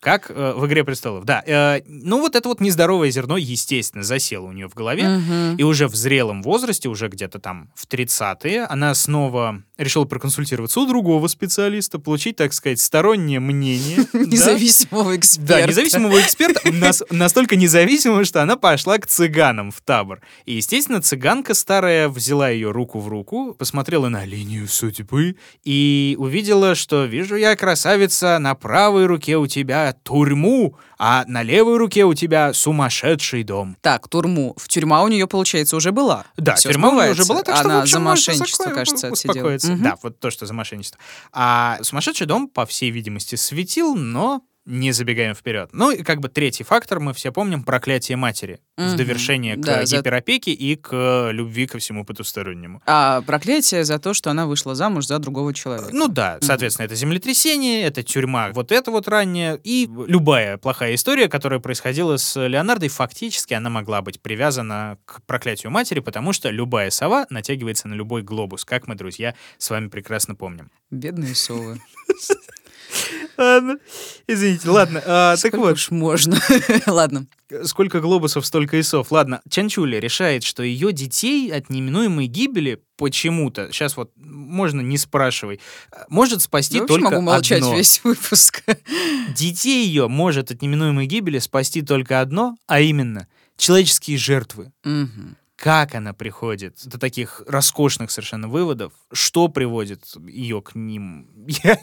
Как э, в «Игре престолов», да. Э, ну, вот это вот нездоровое зерно, естественно, засело у нее в голове. Угу. И уже в зрелом возрасте, уже где-то там в тридцатые, она снова решила проконсультироваться у другого специалиста, получить, так сказать, стороннее мнение. Независимого эксперта. Да, независимого эксперта. Настолько независимого, что она пошла к цыганам в табор. И, естественно, цыганка старая взяла ее руку в руку, посмотрела на линию судьбы и увидела, что «Вижу я, красавица, на правой руке у тебя турму, а на левой руке у тебя сумасшедший дом». Так, турму. В тюрьма у нее, получается, уже была. Да, все тюрьма сбывается. У нее уже была, так что, она в общем, за мошенничество, закла... кажется, отсидела. Угу. Да, вот то, что за мошенничество. А сумасшедший дом, по всей видимости, светил, но не забегаем вперед. Ну, и как бы третий фактор, мы все помним, проклятие матери. Угу. В довершение к да, гиперопеке за... и к любви ко всему потустороннему. А проклятие за то, что она вышла замуж за другого человека. Ну да, угу. Соответственно, это землетрясение, это тюрьма, вот это вот ранее, и любая плохая история, которая происходила с Леонардой, фактически она могла быть привязана к проклятию матери, потому что любая сова натягивается на любой глобус, как мы, друзья, с вами прекрасно помним. Бедные совы. Ладно, извините, ладно. А, так вот. Уж можно. Ладно. Сколько глобусов, столько и сов. Ладно, Чанчулли решает, что ее детей от неминуемой гибели почему-то, сейчас вот можно не спрашивай, может спасти только одно. Я вообще могу молчать весь выпуск. Детей ее может от неминуемой гибели спасти только одно, а именно человеческие жертвы. Угу. Как она приходит до таких роскошных совершенно выводов, что приводит ее к ним, я,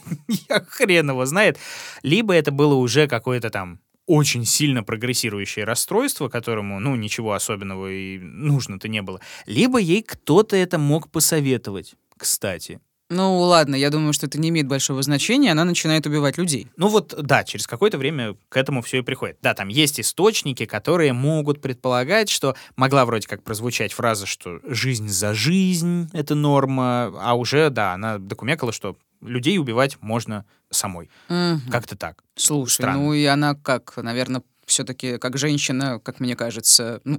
я хрен его знает. Либо это было уже какое-то там очень сильно прогрессирующее расстройство, которому, ну, ничего особенного и нужно-то не было. Либо ей кто-то это мог посоветовать, кстати. Ну, ладно, я думаю, что это не имеет большого значения, она начинает убивать людей. Ну вот, да, через какое-то время к этому все и приходит. Да, там есть источники, которые могут предполагать, что могла вроде как прозвучать фраза, что «жизнь за жизнь» — это норма, а уже, да, она докумекала, что людей убивать можно самой. Угу. Как-то так. Слушай, странно. Ну и она как, наверное, все-таки как женщина, как мне кажется, ну,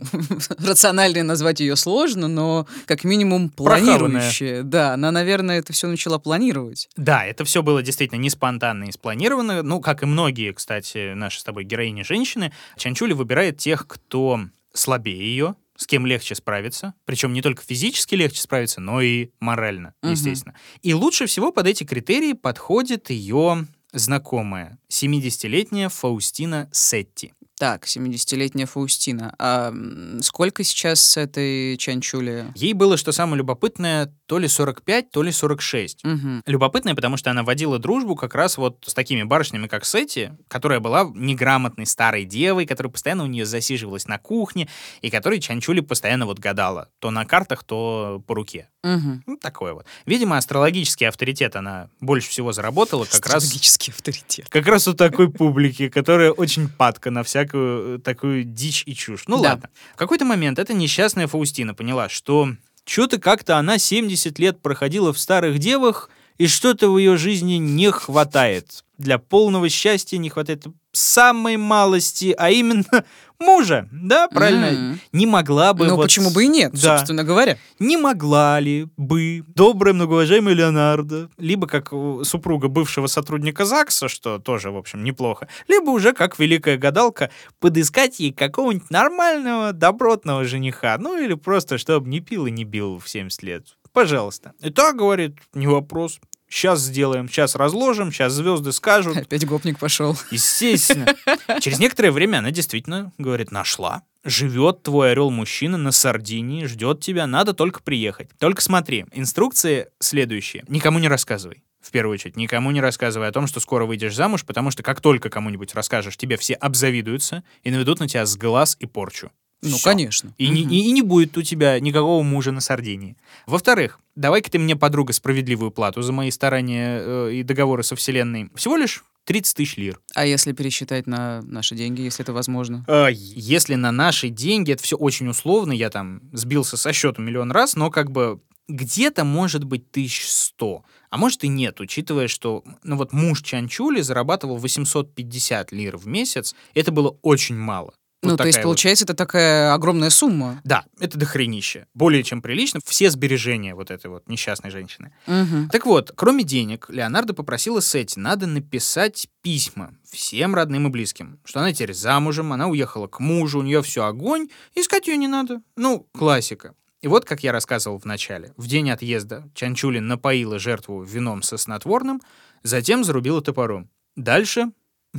рационально назвать ее сложно, но как минимум планирующая. Прохаванная. Да, она, наверное, это все начала планировать. Да, это все было действительно не спонтанно и спланировано. Ну, как и многие, кстати, наши с тобой героини-женщины, Чанчулли выбирает тех, кто слабее ее, с кем легче справиться, причем не только физически легче справиться, но и морально, угу. естественно. И лучше всего под эти критерии подходит ее знакомая, семидесятилетняя Фаустина Сетти. Так, семидесятилетняя Фаустина. А сколько сейчас этой Чанчулли? Ей было, что самое любопытное, то ли сорок пять, то ли сорок шесть. Угу. Любопытное, потому что она водила дружбу как раз вот с такими барышнями, как Сетти, которая была неграмотной старой девой, которая постоянно у нее засиживалась на кухне, и которой Чанчулли постоянно вот гадала. То на картах, то по руке. Угу. Ну, такое вот. Видимо, астрологический авторитет она больше всего заработала как раз... Астрологический авторитет. Как раз у такой публики, которая очень падка на всякое Такую, такую дичь и чушь. Ну да. ладно. В какой-то момент эта несчастная Фаустина поняла, что что-то как-то она семьдесят лет проходила в старых девах, и что-то в ее жизни не хватает. Для полного счастья не хватает самой малости, а именно мужа, да, правильно? Mm-hmm. Не могла бы... Ну, вот... почему бы и нет, да. собственно говоря. Не могла ли бы добрая, многоуважаемая Леонардо, либо как супруга бывшего сотрудника ЗАГСа, что тоже, в общем, неплохо, либо уже как великая гадалка подыскать ей какого-нибудь нормального, добротного жениха, ну, или просто, чтобы не пил и не бил в семьдесят лет. Пожалуйста. И так, говорит, не вопрос. Сейчас сделаем, сейчас разложим, сейчас звезды скажут. Опять гопник пошел. Естественно. Через некоторое время она действительно, говорит, нашла. Живет твой орел-мужчина на Сардинии, ждет тебя, надо только приехать. Только смотри, инструкции следующие. Никому не рассказывай. В первую очередь, никому не рассказывай о том, что скоро выйдешь замуж, потому что как только кому-нибудь расскажешь, тебе все обзавидуются и наведут на тебя сглаз и порчу. Ну, Всё. Конечно. И, угу. не, и, и не будет у тебя никакого мужа на Сардинии. Во-вторых, давай-ка ты мне, подруга, справедливую плату за мои старания э, и договоры со Вселенной. Всего лишь тридцать тысяч лир. А если пересчитать на наши деньги, если это возможно? Э, если на наши деньги, это все очень условно, я там сбился со счета миллион раз, но как бы где-то может быть тысяча сто. А может и нет, учитывая, что ну вот муж Чанчулли зарабатывал восемьсот пятьдесят лир в месяц. Это было очень мало. Вот ну, то есть, получается, вот. Это такая огромная сумма. Да, это дохренище. Более чем прилично. Все сбережения вот этой вот несчастной женщины. Угу. Так вот, кроме денег, Леонардо попросила Сетти, надо написать письма всем родным и близким, что она теперь замужем, она уехала к мужу, у нее все огонь, искать ее не надо. Ну, классика. И вот, как я рассказывал в начале, в день отъезда Чанчулли напоила жертву вином со снотворным, затем зарубила топором. Дальше...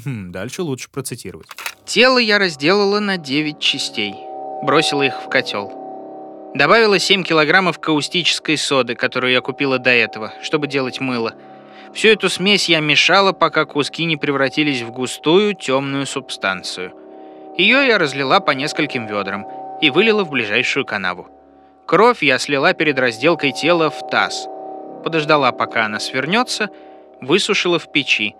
Хм, дальше лучше процитировать. «Тело я разделала на девять частей, бросила их в котел. Добавила семь килограммов каустической соды, которую я купила до этого, чтобы делать мыло. Всю эту смесь я мешала, пока куски не превратились в густую темную субстанцию. Ее я разлила по нескольким ведрам и вылила в ближайшую канаву. Кровь я слила перед разделкой тела в таз. Подождала, пока она свернется, высушила в печи.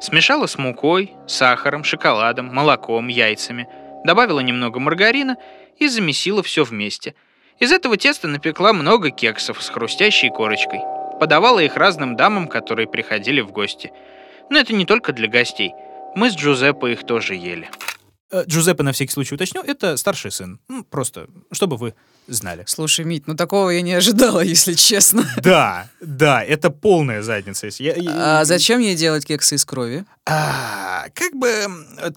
Смешала с мукой, сахаром, шоколадом, молоком, яйцами, добавила немного маргарина и замесила все вместе. Из этого теста напекла много кексов с хрустящей корочкой. Подавала их разным дамам, которые приходили в гости. Но это не только для гостей. Мы с Джузеппе их тоже ели». Джузеппе, на всякий случай уточню, это старший сын. Ну, просто, чтобы вы знали. Слушай, Мить, ну такого я не ожидала, если честно. Да, да, это полная задница. Я, я... А зачем ей делать кексы из крови? А, как бы...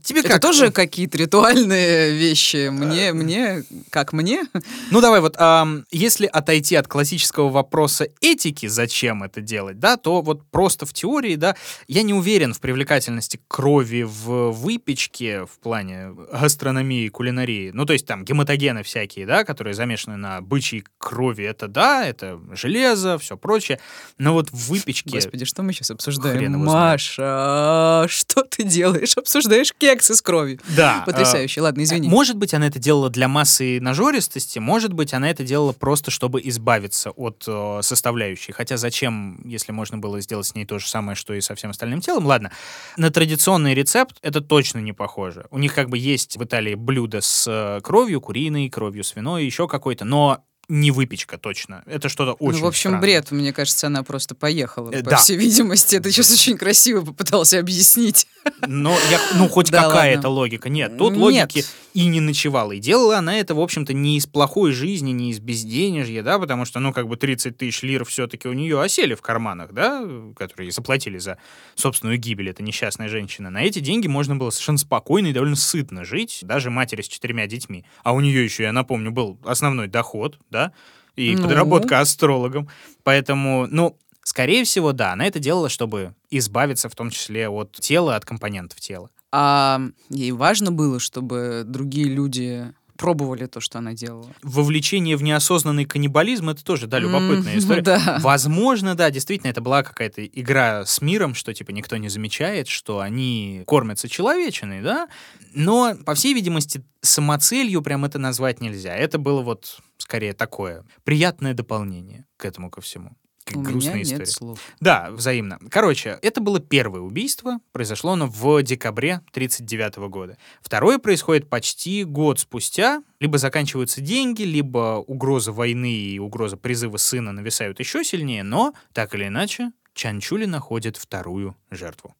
тебе это как? Тоже какие-то ритуальные вещи? Мне, а... мне, как мне? Ну давай вот, а, если отойти от классического вопроса этики, зачем это делать, да, то вот просто в теории, да, я не уверен в привлекательности крови в выпечке в плане гастрономии, кулинарии. Ну, то есть там гематогены всякие, да, которые замешаны на бычьей крови. Это да, это железо, все прочее. Но вот в выпечке... Господи, что мы сейчас обсуждаем? Маша, что ты делаешь? Обсуждаешь кексы с кровью. Да. Потрясающе. Э- Ладно, извини. Может быть, она это делала для массы нажористости, может быть, она это делала просто, чтобы избавиться от э, составляющей. Хотя зачем, если можно было сделать с ней то же самое, что и со всем остальным телом? Ладно. На традиционный рецепт это точно не похоже. У них как бы есть в Италии блюда с кровью куриной, кровью свиной, еще какой-то, но не выпечка точно. Это что-то очень странное. Ну, в общем, странное. Бред. Мне кажется, она просто поехала, э, по да. всей видимости. Это сейчас очень красиво попытался объяснить. Но я, ну, хоть да какая-то логика. Нет, тут Нет. логики и не ночевала. И делала она это, в общем-то, не из плохой жизни, не из безденежья, да, потому что, ну, как бы тридцать тысяч лир все-таки у нее осели в карманах, да, которые заплатили за собственную гибель, эта несчастная женщина. На эти деньги можно было совершенно спокойно и довольно сытно жить, даже матери с четырьмя детьми. А у нее еще, я напомню, был основной доход, да, и ну. подработка астрологом. Поэтому, ну, скорее всего, да, она это делала, чтобы избавиться в том числе от тела, от компонентов тела. А ей важно было, чтобы другие люди пробовали то, что она делала? Вовлечение в неосознанный каннибализм — это тоже, да, любопытная mm, история. Да. Возможно, да, действительно, это была какая-то игра с миром, что, типа, никто не замечает, что они кормятся человечиной, да? Но, по всей видимости, самоцелью прям это назвать нельзя. Это было вот, скорее, такое приятное дополнение к этому ко всему. У меня нет история. Слов. Да, взаимно. Короче, это было первое убийство. Произошло оно в декабре тысяча девятьсот тридцать девятого года. Второе происходит почти год спустя. Либо заканчиваются деньги, либо угроза войны и угроза призыва сына нависают еще сильнее. Но, так или иначе, Чанчулли находит вторую жертву.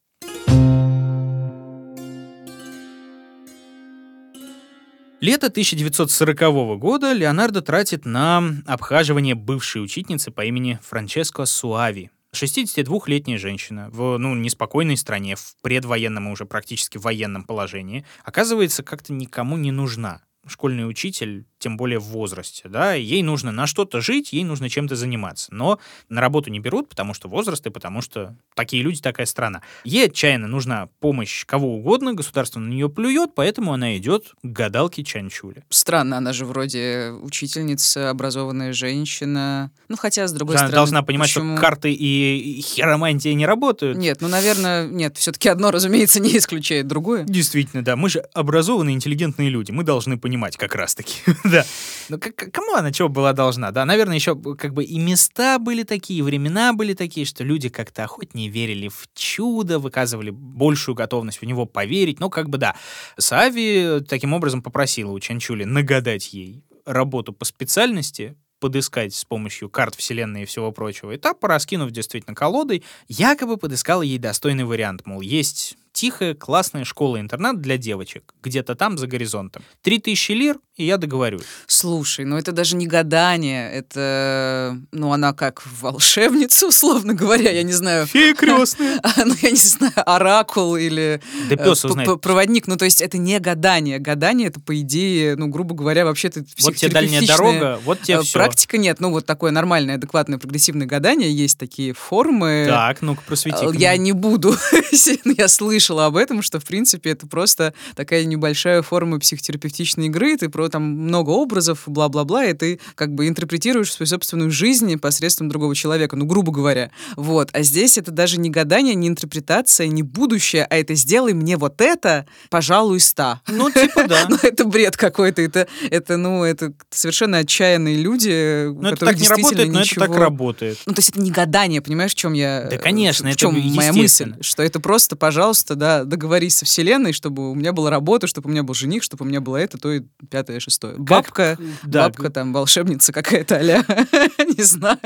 Лето тысяча девятьсот сорокового года Леонардо тратит на обхаживание бывшей учительницы по имени Франческа Соави. шестидесятидвухлетняя женщина в, ну, неспокойной стране, в предвоенном и уже практически военном положении, оказывается, как-то никому не нужна. Школьный учитель, тем более в возрасте, да, ей нужно на что-то жить, ей нужно чем-то заниматься, но на работу не берут, потому что возраст и потому что такие люди, такая страна. Ей отчаянно нужна помощь кого угодно, государство на нее плюет, поэтому она идет к гадалке Чанчулли. Странно, она же вроде учительница, образованная женщина, ну, хотя, с другой она стороны... Она должна понимать, почему... что карты и хиромантия не работают. Нет, ну, наверное, нет, все-таки одно, разумеется, не исключает другое. Действительно, да, мы же образованные, интеллигентные люди, мы должны понимать как раз-таки, да. Ну, к- кому она чего была должна, да? Наверное, еще как бы и места были такие, и времена были такие, что люди как-то охотнее верили в чудо, выказывали большую готовность в него поверить, но как бы, да. Соави таким образом попросила у Чанчулли нагадать ей работу по специальности, подыскать с помощью карт вселенной и всего прочего. И та, пораскинув действительно колодой, якобы подыскала ей достойный вариант, мол, есть... тихая, классная школа-интернат для девочек. Где-то там, за горизонтом. Три тысячи лир, и я договорюсь. Слушай, ну это даже не гадание. Это, ну она как волшебница, условно говоря, я не знаю. Фея крестная. Ну я не знаю, оракул или проводник. Ну то есть это не гадание. Гадание это, по идее, ну грубо говоря, вообще-то психотерапевтичная практика. Нет, ну вот такое нормальное, адекватное, прогрессивное гадание. Есть такие формы. Так, ну-ка просвети. Я не буду. Я слышу об этом, что, в принципе, это просто такая небольшая форма психотерапевтичной игры, ты про там много образов, бла-бла-бла, и ты как бы интерпретируешь свою собственную жизнь посредством другого человека, ну, грубо говоря. Вот. А здесь это даже не гадание, не интерпретация, не будущее, а это сделай мне вот это, пожалуй, ста. Ну, типа да. Ну, это бред какой-то, это, это, ну, это совершенно отчаянные люди, ну, это так не работает, но это так работает. Ну, то есть это не гадание, понимаешь, в чем я... Да, конечно, это естественно. В чем моя мысль, что это просто, пожалуйста, да, договорись со вселенной, чтобы у меня была работа, чтобы у меня был жених, чтобы у меня было это, то и пятое, шестое. Как... Бабка, да. бабка там, волшебница какая-то а-ля, не знаю.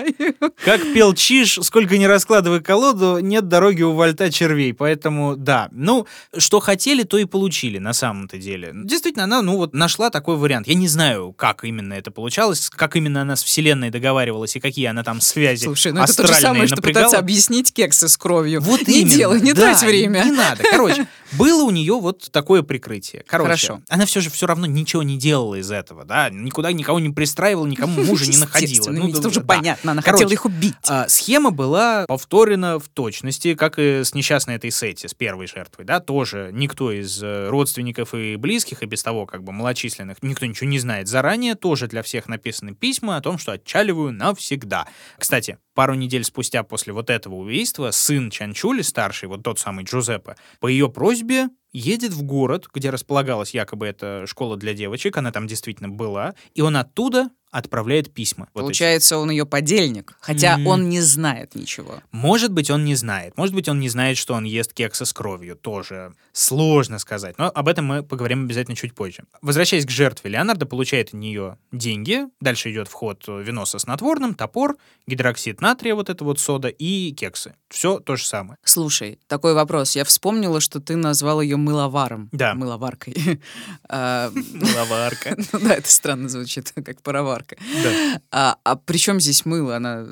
Как пел Чиж, сколько не раскладывай колоду, нет дороги у вольта червей, поэтому да. Ну, что хотели, то и получили на самом-то деле. Действительно, она, ну вот, нашла такой вариант. Я не знаю, как именно это получалось, как именно она с вселенной договаривалась и какие она там связи астральные напрягала. Слушай, ну это то же самое, что пытаться объяснить кексы с кровью. Вот именно. Не делай, не трать время. Не надо. Короче, было у нее вот такое прикрытие. Короче, Хорошо. Она все же все равно ничего не делала из этого, да, никуда никого не пристраивала, никому мужа не находила. Ну, это да, уже да. понятно, она Короче, хотела их убить. А, схема была повторена в точности, как и с несчастной этой Сетти, с первой жертвой, да, тоже никто из родственников и близких, и без того как бы малочисленных, никто ничего не знает заранее, тоже для всех написаны письма о том, что отчаливаю навсегда. Кстати, пару недель спустя после вот этого убийства сын Чанчулли, старший, вот тот самый Джузеппе, по ее просьбе едет в город, где располагалась якобы эта школа для девочек, она там действительно была, и он оттуда отправляет письма. Получается, вот он ее подельник, хотя mm-hmm. он не знает ничего. Может быть, он не знает. Может быть, он не знает, что он ест кексы с кровью. Тоже сложно сказать. Но об этом мы поговорим обязательно чуть позже. Возвращаясь к жертве, Леонардо получает от нее деньги. Дальше идет в ход вино со снотворным, топор, гидроксид натрия, вот это вот сода и кексы. Все то же самое. Слушай, такой вопрос. Я вспомнила, что ты назвал ее мыловаром. Да. Мыловаркой. Мыловарка. Да, это странно звучит, как паровар. Да. А, а при чем здесь мыло? Она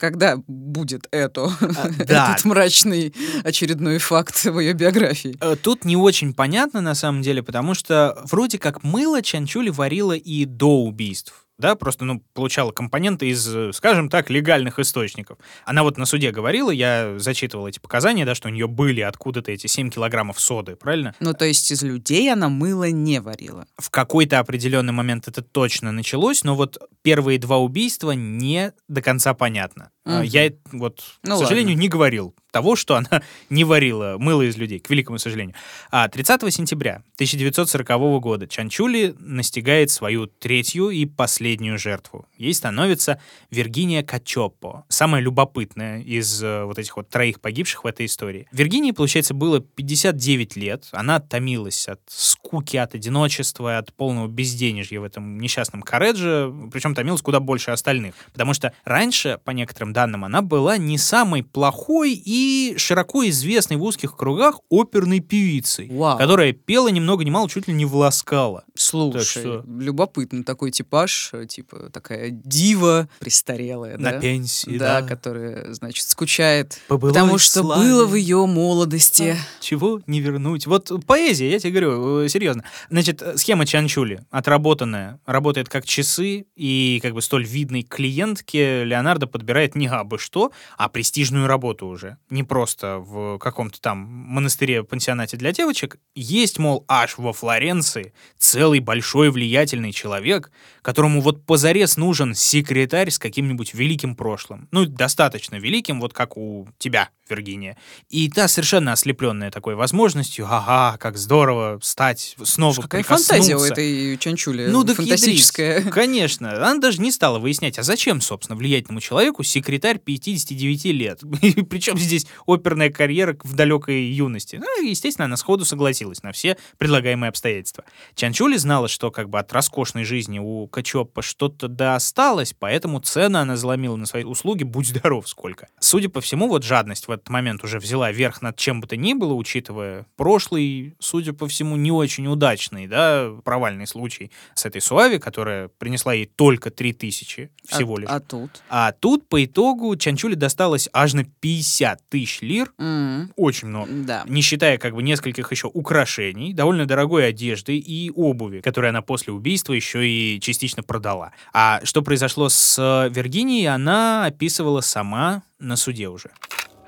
когда будет это? А, да. Этот мрачный очередной факт в ее биографии. Тут не очень понятно, на самом деле, потому что вроде как мыло Чанчулли варила и до убийств. Да, просто, ну, получала компоненты из, скажем так, легальных источников. Она вот на суде говорила, я зачитывал эти показания, да, что у нее были откуда-то эти семь килограммов соды, правильно? Ну, то есть из людей она мыло не варила. В какой-то определенный момент это точно началось, но вот первые два убийства не до конца понятно. Угу. Я вот, ну, к сожалению, ладно. не говорил того, что она не варила мыло из людей, к великому сожалению. А тридцатого сентября тысяча девятьсот сорокового года Чанчулли настигает свою третью и последнюю жертву. Ей становится Вергиния Качоппо, самая любопытная из э, вот этих вот троих погибших в этой истории. Вергинии, получается, было пятьдесят девять лет. Она томилась от скуки, от одиночества, от полного безденежья в этом несчастном Корреджо, причем томилась куда больше остальных, потому что раньше, по некоторым данным, она была не самой плохой и и широко известной в узких кругах оперной певицей, Вау. которая пела ни много ни мало, чуть ли не власкала. Слушай, так что... любопытный такой типаж, типа такая дива престарелая. На да? пенсии, да, да. которая, значит, скучает, Побылой потому что славе. было в ее молодости. А, чего не вернуть. Вот поэзия, я тебе говорю, серьезно. Значит, схема Чанчулли, отработанная, работает как часы, и как бы столь видной клиентке Леонардо подбирает не абы что, а престижную работу уже. Не просто в каком-то там монастыре-пансионате для девочек. Есть, мол, аж во Флоренции целый большой влиятельный человек, которому вот позарез нужен секретарь с каким-нибудь великим прошлым. Ну, достаточно великим, вот как у тебя, Вергиния. И та совершенно ослепленная такой возможностью, ага, как здорово стать, снова Слушай, какая прикоснуться. Какая фантазия у этой Чанчулли, ну, да фантастическая. Ядрить. Конечно, она даже не стала выяснять, а зачем, собственно, влиятельному человеку секретарь пятидесяти девяти лет? Причем здесь Здесь оперная карьера в далекой юности. Ну, естественно, она сходу согласилась на все предлагаемые обстоятельства. Чанчулли знала, что как бы от роскошной жизни у Качоппо что-то да осталось, поэтому цену она заломила на свои услуги, будь здоров, сколько. Судя по всему, вот жадность в этот момент уже взяла верх над чем бы то ни было, учитывая прошлый, судя по всему, не очень удачный, да, провальный случай с этой Суави, которая принесла ей только три тысячи всего а, лишь. А тут? А тут, по итогу, Чанчулли досталось аж на пятьдесят тысяч лир, mm-hmm. очень много, да. не считая как бы нескольких еще украшений, довольно дорогой одежды и обуви, которые она после убийства еще и частично продала. А что произошло с Вергинией, она описывала сама на суде уже.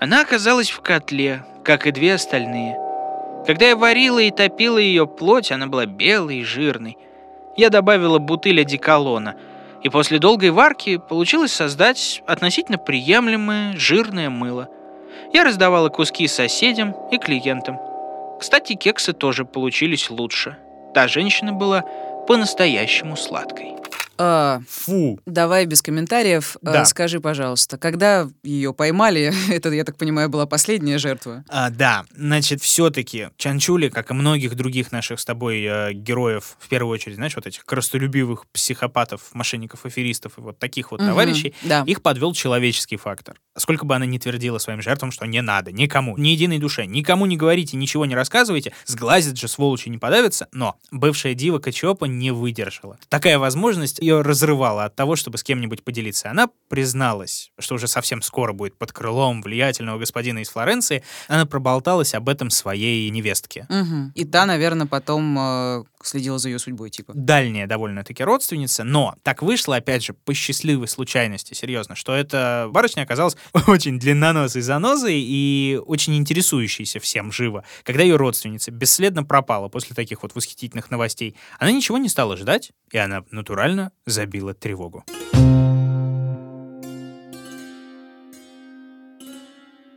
Она оказалась в котле, как и две остальные. Когда я варила и топила ее плоть, она была белой и жирной. Я добавила бутыль одеколона, и после долгой варки получилось создать относительно приемлемое жирное мыло. Я раздавала куски соседям и клиентам. Кстати, кексы тоже получились лучше. Та женщина была по-настоящему сладкой. А, Фу. Давай без комментариев. Да. А, скажи, пожалуйста, когда ее поймали, это, я так понимаю, была последняя жертва? А, да. Значит, все-таки Чанчулли, как и многих других наших с тобой э, героев, в первую очередь, знаешь, вот этих крастолюбивых психопатов, мошенников, аферистов и вот таких вот угу, товарищей, да. их подвел человеческий фактор. Сколько бы она ни твердила своим жертвам, что не надо, никому, ни единой душе, никому не говорите, ничего не рассказывайте, сглазят же, сволочи, не подавятся, но бывшая дива Качоппо не выдержала. Такая возможность ее разрывало от того, чтобы с кем-нибудь поделиться. Она призналась, что уже совсем скоро будет под крылом влиятельного господина из Флоренции. Она проболталась об этом своей невестке. Угу. И та, наверное, потом э, следила за ее судьбой, типа. Дальняя довольно-таки родственница, но так вышло, опять же, по счастливой случайности, серьезно, что эта барышня оказалась очень длинноносой занозой и очень интересующейся всем живо. Когда ее родственница бесследно пропала после таких вот восхитительных новостей, она ничего не стала ждать, и она натурально забила тревогу.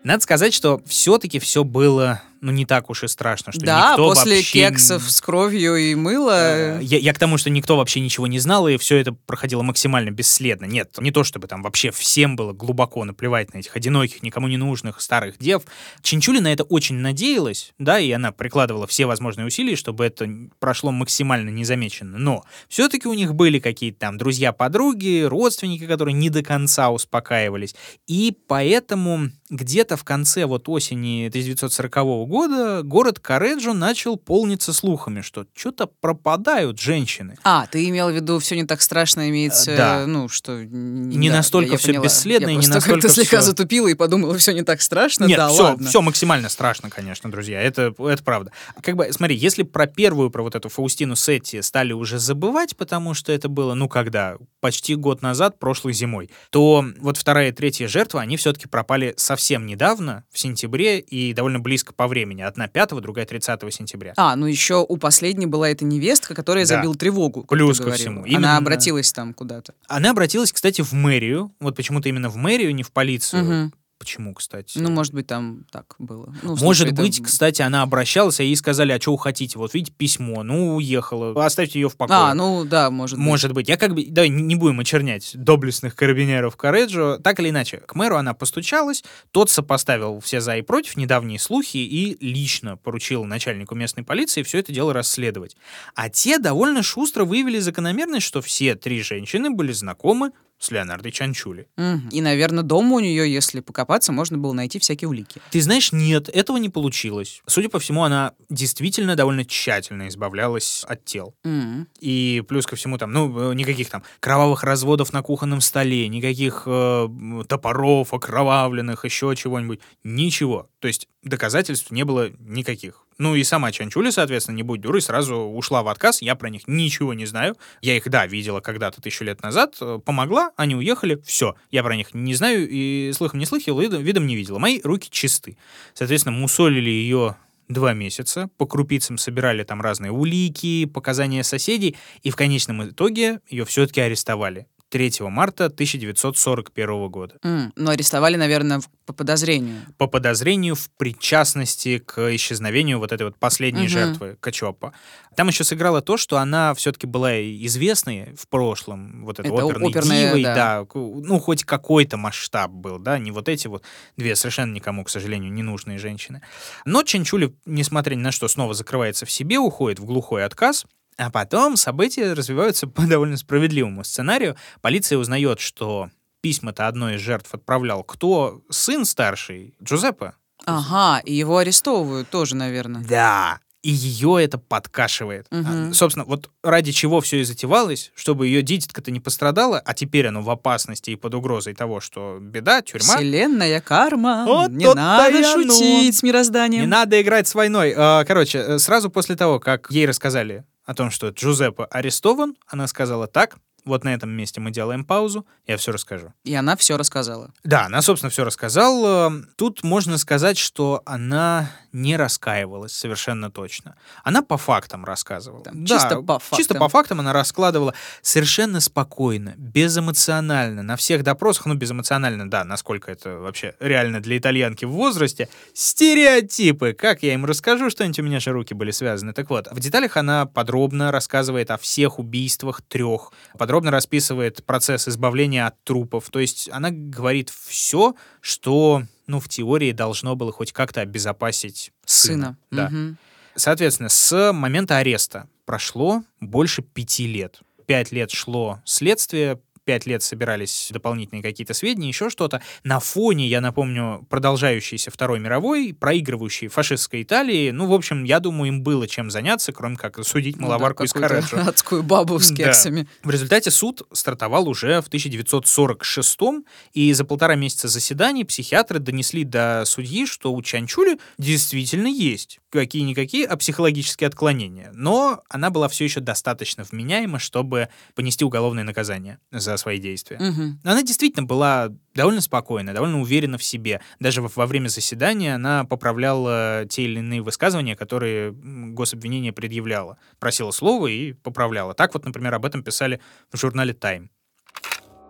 Надо сказать, что все-таки все было ну, не так уж и страшно, что да, никто вообще... Да, после кексов с кровью и мыла... Я, я к тому, что никто вообще ничего не знал, и все это проходило максимально бесследно. Нет, не то чтобы там вообще всем было глубоко наплевать на этих одиноких, никому не нужных старых дев. Чанчулли на это очень надеялась, да, и она прикладывала все возможные усилия, чтобы это прошло максимально незамеченно. Но все-таки у них были какие-то там друзья-подруги, родственники, которые не до конца успокаивались. И поэтому где-то в конце вот осени тысяча девятьсот сорокового года город Корреджо начал полниться слухами, что что-то пропадают женщины. А, ты имел в виду все не так страшно, имеется... Да. Ну, что... Не да, настолько все поняла. Бесследно, я и не настолько как-то слегка все... затупила и подумала, все не так страшно. Нет, да, все, ладно. Все максимально страшно, конечно, друзья, это, это правда. Как бы, смотри, если про первую, про вот эту Фаустину Сетти стали уже забывать, потому что это было, ну, когда? Почти год назад, прошлой зимой, то вот вторая и третья жертва, они все-таки пропали со совсем недавно, в сентябре, и довольно близко по времени. Одна пятого, другая тридцатого сентября. А, ну еще у последней была эта невестка, которая да. забила тревогу. Плюс ко всему. Именно... Она обратилась там куда-то. Она обратилась, кстати, в мэрию. Вот почему-то именно в мэрию, не в полицию. Угу. Почему, кстати? Ну, может быть, там так было. Ну, может случае, быть, это... кстати, она обращалась, а ей сказали, а что вы хотите? Вот, видите, письмо, ну, уехала, оставьте ее в покое. А, ну, да, может, может быть. быть. Я как бы, давай не будем очернять доблестных карабинеров Корреджо. Так или иначе, к мэру она постучалась, тот сопоставил все за и против, недавние слухи, и лично поручил начальнику местной полиции все это дело расследовать. А те довольно шустро выявили закономерность, что все три женщины были знакомы с Леонардо Чанчулли. Mm-hmm. И, наверное, дома у нее, если покопаться, можно было найти всякие улики. Ты знаешь, нет, этого не получилось. Судя по всему, она действительно довольно тщательно избавлялась от тел. Mm-hmm. И плюс ко всему, там, ну, никаких там кровавых разводов на кухонном столе, никаких э, топоров окровавленных, еще чего-нибудь. Ничего. То есть доказательств не было никаких. Ну и сама Чанчулли, соответственно, не будь дурой, сразу ушла в отказ. Я про них ничего не знаю. Я их, да, видела когда-то тысячу лет назад, помогла, они уехали, все. Я про них не знаю и слыхом не слыхала, и видом не видела. Мои руки чисты. Соответственно, мусолили ее два месяца, по крупицам собирали там разные улики, показания соседей, и в конечном итоге ее все-таки арестовали. третьего марта тысяча девятьсот сорок первого года. Mm, но арестовали, наверное, в, по подозрению. По подозрению в причастности к исчезновению вот этой вот последней mm-hmm. жертвы Качоппо. Там еще сыграло то, что она все-таки была известной в прошлом, вот этой это оперной оперная, дивой, да. да, ну, хоть какой-то масштаб был, да, не вот эти вот две совершенно никому, к сожалению, ненужные женщины. Но Чанчулли, несмотря ни на что, снова закрывается в себе, уходит в глухой отказ. А потом события развиваются по довольно справедливому сценарию. Полиция узнает, что письма-то одной из жертв отправлял кто? Сын старший, Джузеппе. Ага, и его арестовывают тоже, наверное. Да. И ее это подкашивает. Угу. А, собственно, вот ради чего все и затевалось, чтобы ее дитятка-то не пострадала, а теперь оно в опасности и под угрозой того, что беда, тюрьма. Вселенная карма. Вот не надо шутить с мирозданием. Не надо играть с войной. Короче, сразу после того, как ей рассказали о том, что Джузеппе арестован, она сказала так, вот на этом месте мы делаем паузу, я все расскажу. И она все рассказала. Да, она, собственно, все рассказала. Тут можно сказать, что она не раскаивалась совершенно точно. Она по фактам рассказывала. Там, да, чисто по фактам. Чисто по фактам она раскладывала совершенно спокойно, безэмоционально, на всех допросах, ну, безэмоционально, да, насколько это вообще реально для итальянки в возрасте, стереотипы. Как я им расскажу что-нибудь, у меня же руки были связаны. Так вот, в деталях она подробно рассказывает о всех убийствах трех, подробно расписывает процесс избавления от трупов. То есть она говорит все, что, ну, в теории должно было хоть как-то обезопасить сына. сына. Да. Угу. Соответственно, с момента ареста прошло больше пяти лет. Пять лет шло следствие, пять лет собирались дополнительные какие-то сведения, еще что-то. На фоне, я напомню, продолжающейся Второй мировой, проигрывающей фашистской Италии, ну, в общем, я думаю, им было чем заняться, кроме как судить маловарку, ну, да, из Корреджо. Адскую бабу с кексами. Да. В результате суд стартовал уже в тысяча девятьсот сорок шестом, и за полтора месяца заседаний психиатры донесли до судьи, что у Чанчулли действительно есть какие-никакие, а психологические отклонения. Но она была все еще достаточно вменяема, чтобы понести уголовное наказание за свои действия. Угу. Она действительно была довольно спокойна, довольно уверена в себе. Даже во время заседания она поправляла те или иные высказывания, которые гособвинение предъявляло. Просила слова и поправляла. Так вот, например, об этом писали в журнале «Тайм».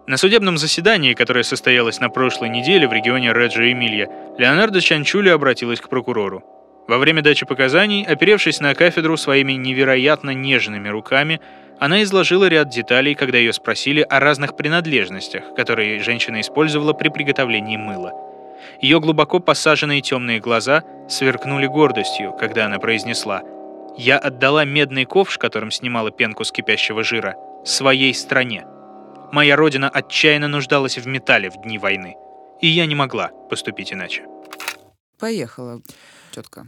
На судебном заседании, которое состоялось на прошлой неделе в регионе Реджо-Эмилия, Леонардо Чанчулли обратилась к прокурору. Во время дачи показаний, оперевшись на кафедру своими невероятно нежными руками, она изложила ряд деталей, когда ее спросили о разных принадлежностях, которые женщина использовала при приготовлении мыла. Ее глубоко посаженные темные глаза сверкнули гордостью, когда она произнесла: «Я отдала медный ковш, которым снимала пенку с кипящего жира, своей стране. Моя родина отчаянно нуждалась в металле в дни войны, и я не могла поступить иначе». Поехала.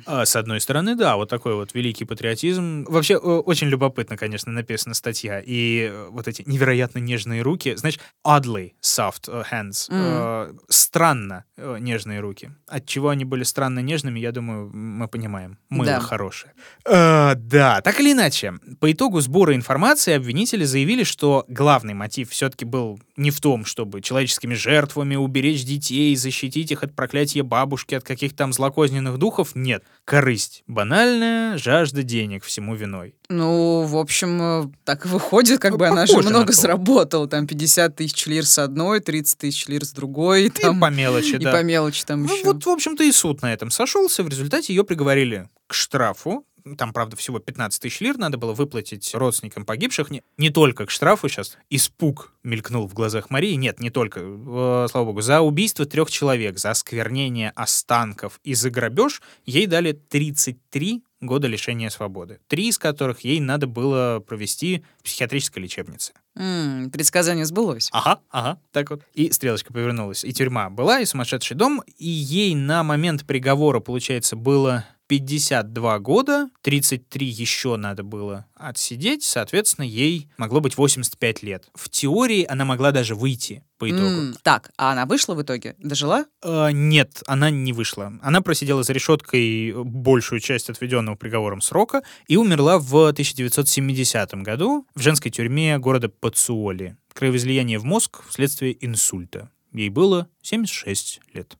А, с одной стороны, да, вот такой вот великий патриотизм. Вообще, очень любопытно, конечно, написана статья. И вот эти невероятно нежные руки, значит, oddly soft hands. Mm. Э, странно нежные руки. Отчего они были странно нежными, я думаю, мы понимаем. Мыло да. хорошее. Э, да, так или иначе. По итогу сбора информации обвинители заявили, что главный мотив все-таки был не в том, чтобы человеческими жертвами уберечь детей, защитить их от проклятия бабушки, от каких-то там злокозненных духов. Нет, корысть банальная, жажда денег всему виной. Ну, в общем, так и выходит, как ну, бы она же много сработала. Там пятьдесят тысяч лир с одной, тридцать тысяч лир с другой. И там, по мелочи, и да. И по мелочи там ну, еще. Вот, в общем-то, и суд на этом сошелся. В результате ее приговорили к штрафу. Там, правда, всего пятнадцать тысяч лир надо было выплатить родственникам погибших. Не, не только к штрафу сейчас. Испуг мелькнул в глазах Марии. Нет, не только. Э, слава богу. За убийство трех человек, за осквернение останков и за грабеж ей дали тридцать три года лишения свободы. Три из которых ей надо было провести в психиатрической лечебнице. М-м, предсказание сбылось. Ага, ага, так вот. И стрелочка повернулась. И тюрьма была, и сумасшедший дом. И ей на момент приговора, получается, было... пятьдесят два года, тридцать три еще надо было отсидеть, соответственно, ей могло быть восемьдесят пять лет. В теории она могла даже выйти по итогу. Mm, так, а она вышла в итоге? Дожила? Э, нет, она не вышла. Она просидела за решеткой большую часть отведенного приговором срока и умерла в тысяча девятьсот семидесятом году в женской тюрьме города Поццуоли. Кровоизлияние в мозг вследствие инсульта. Ей было семьдесят шесть лет.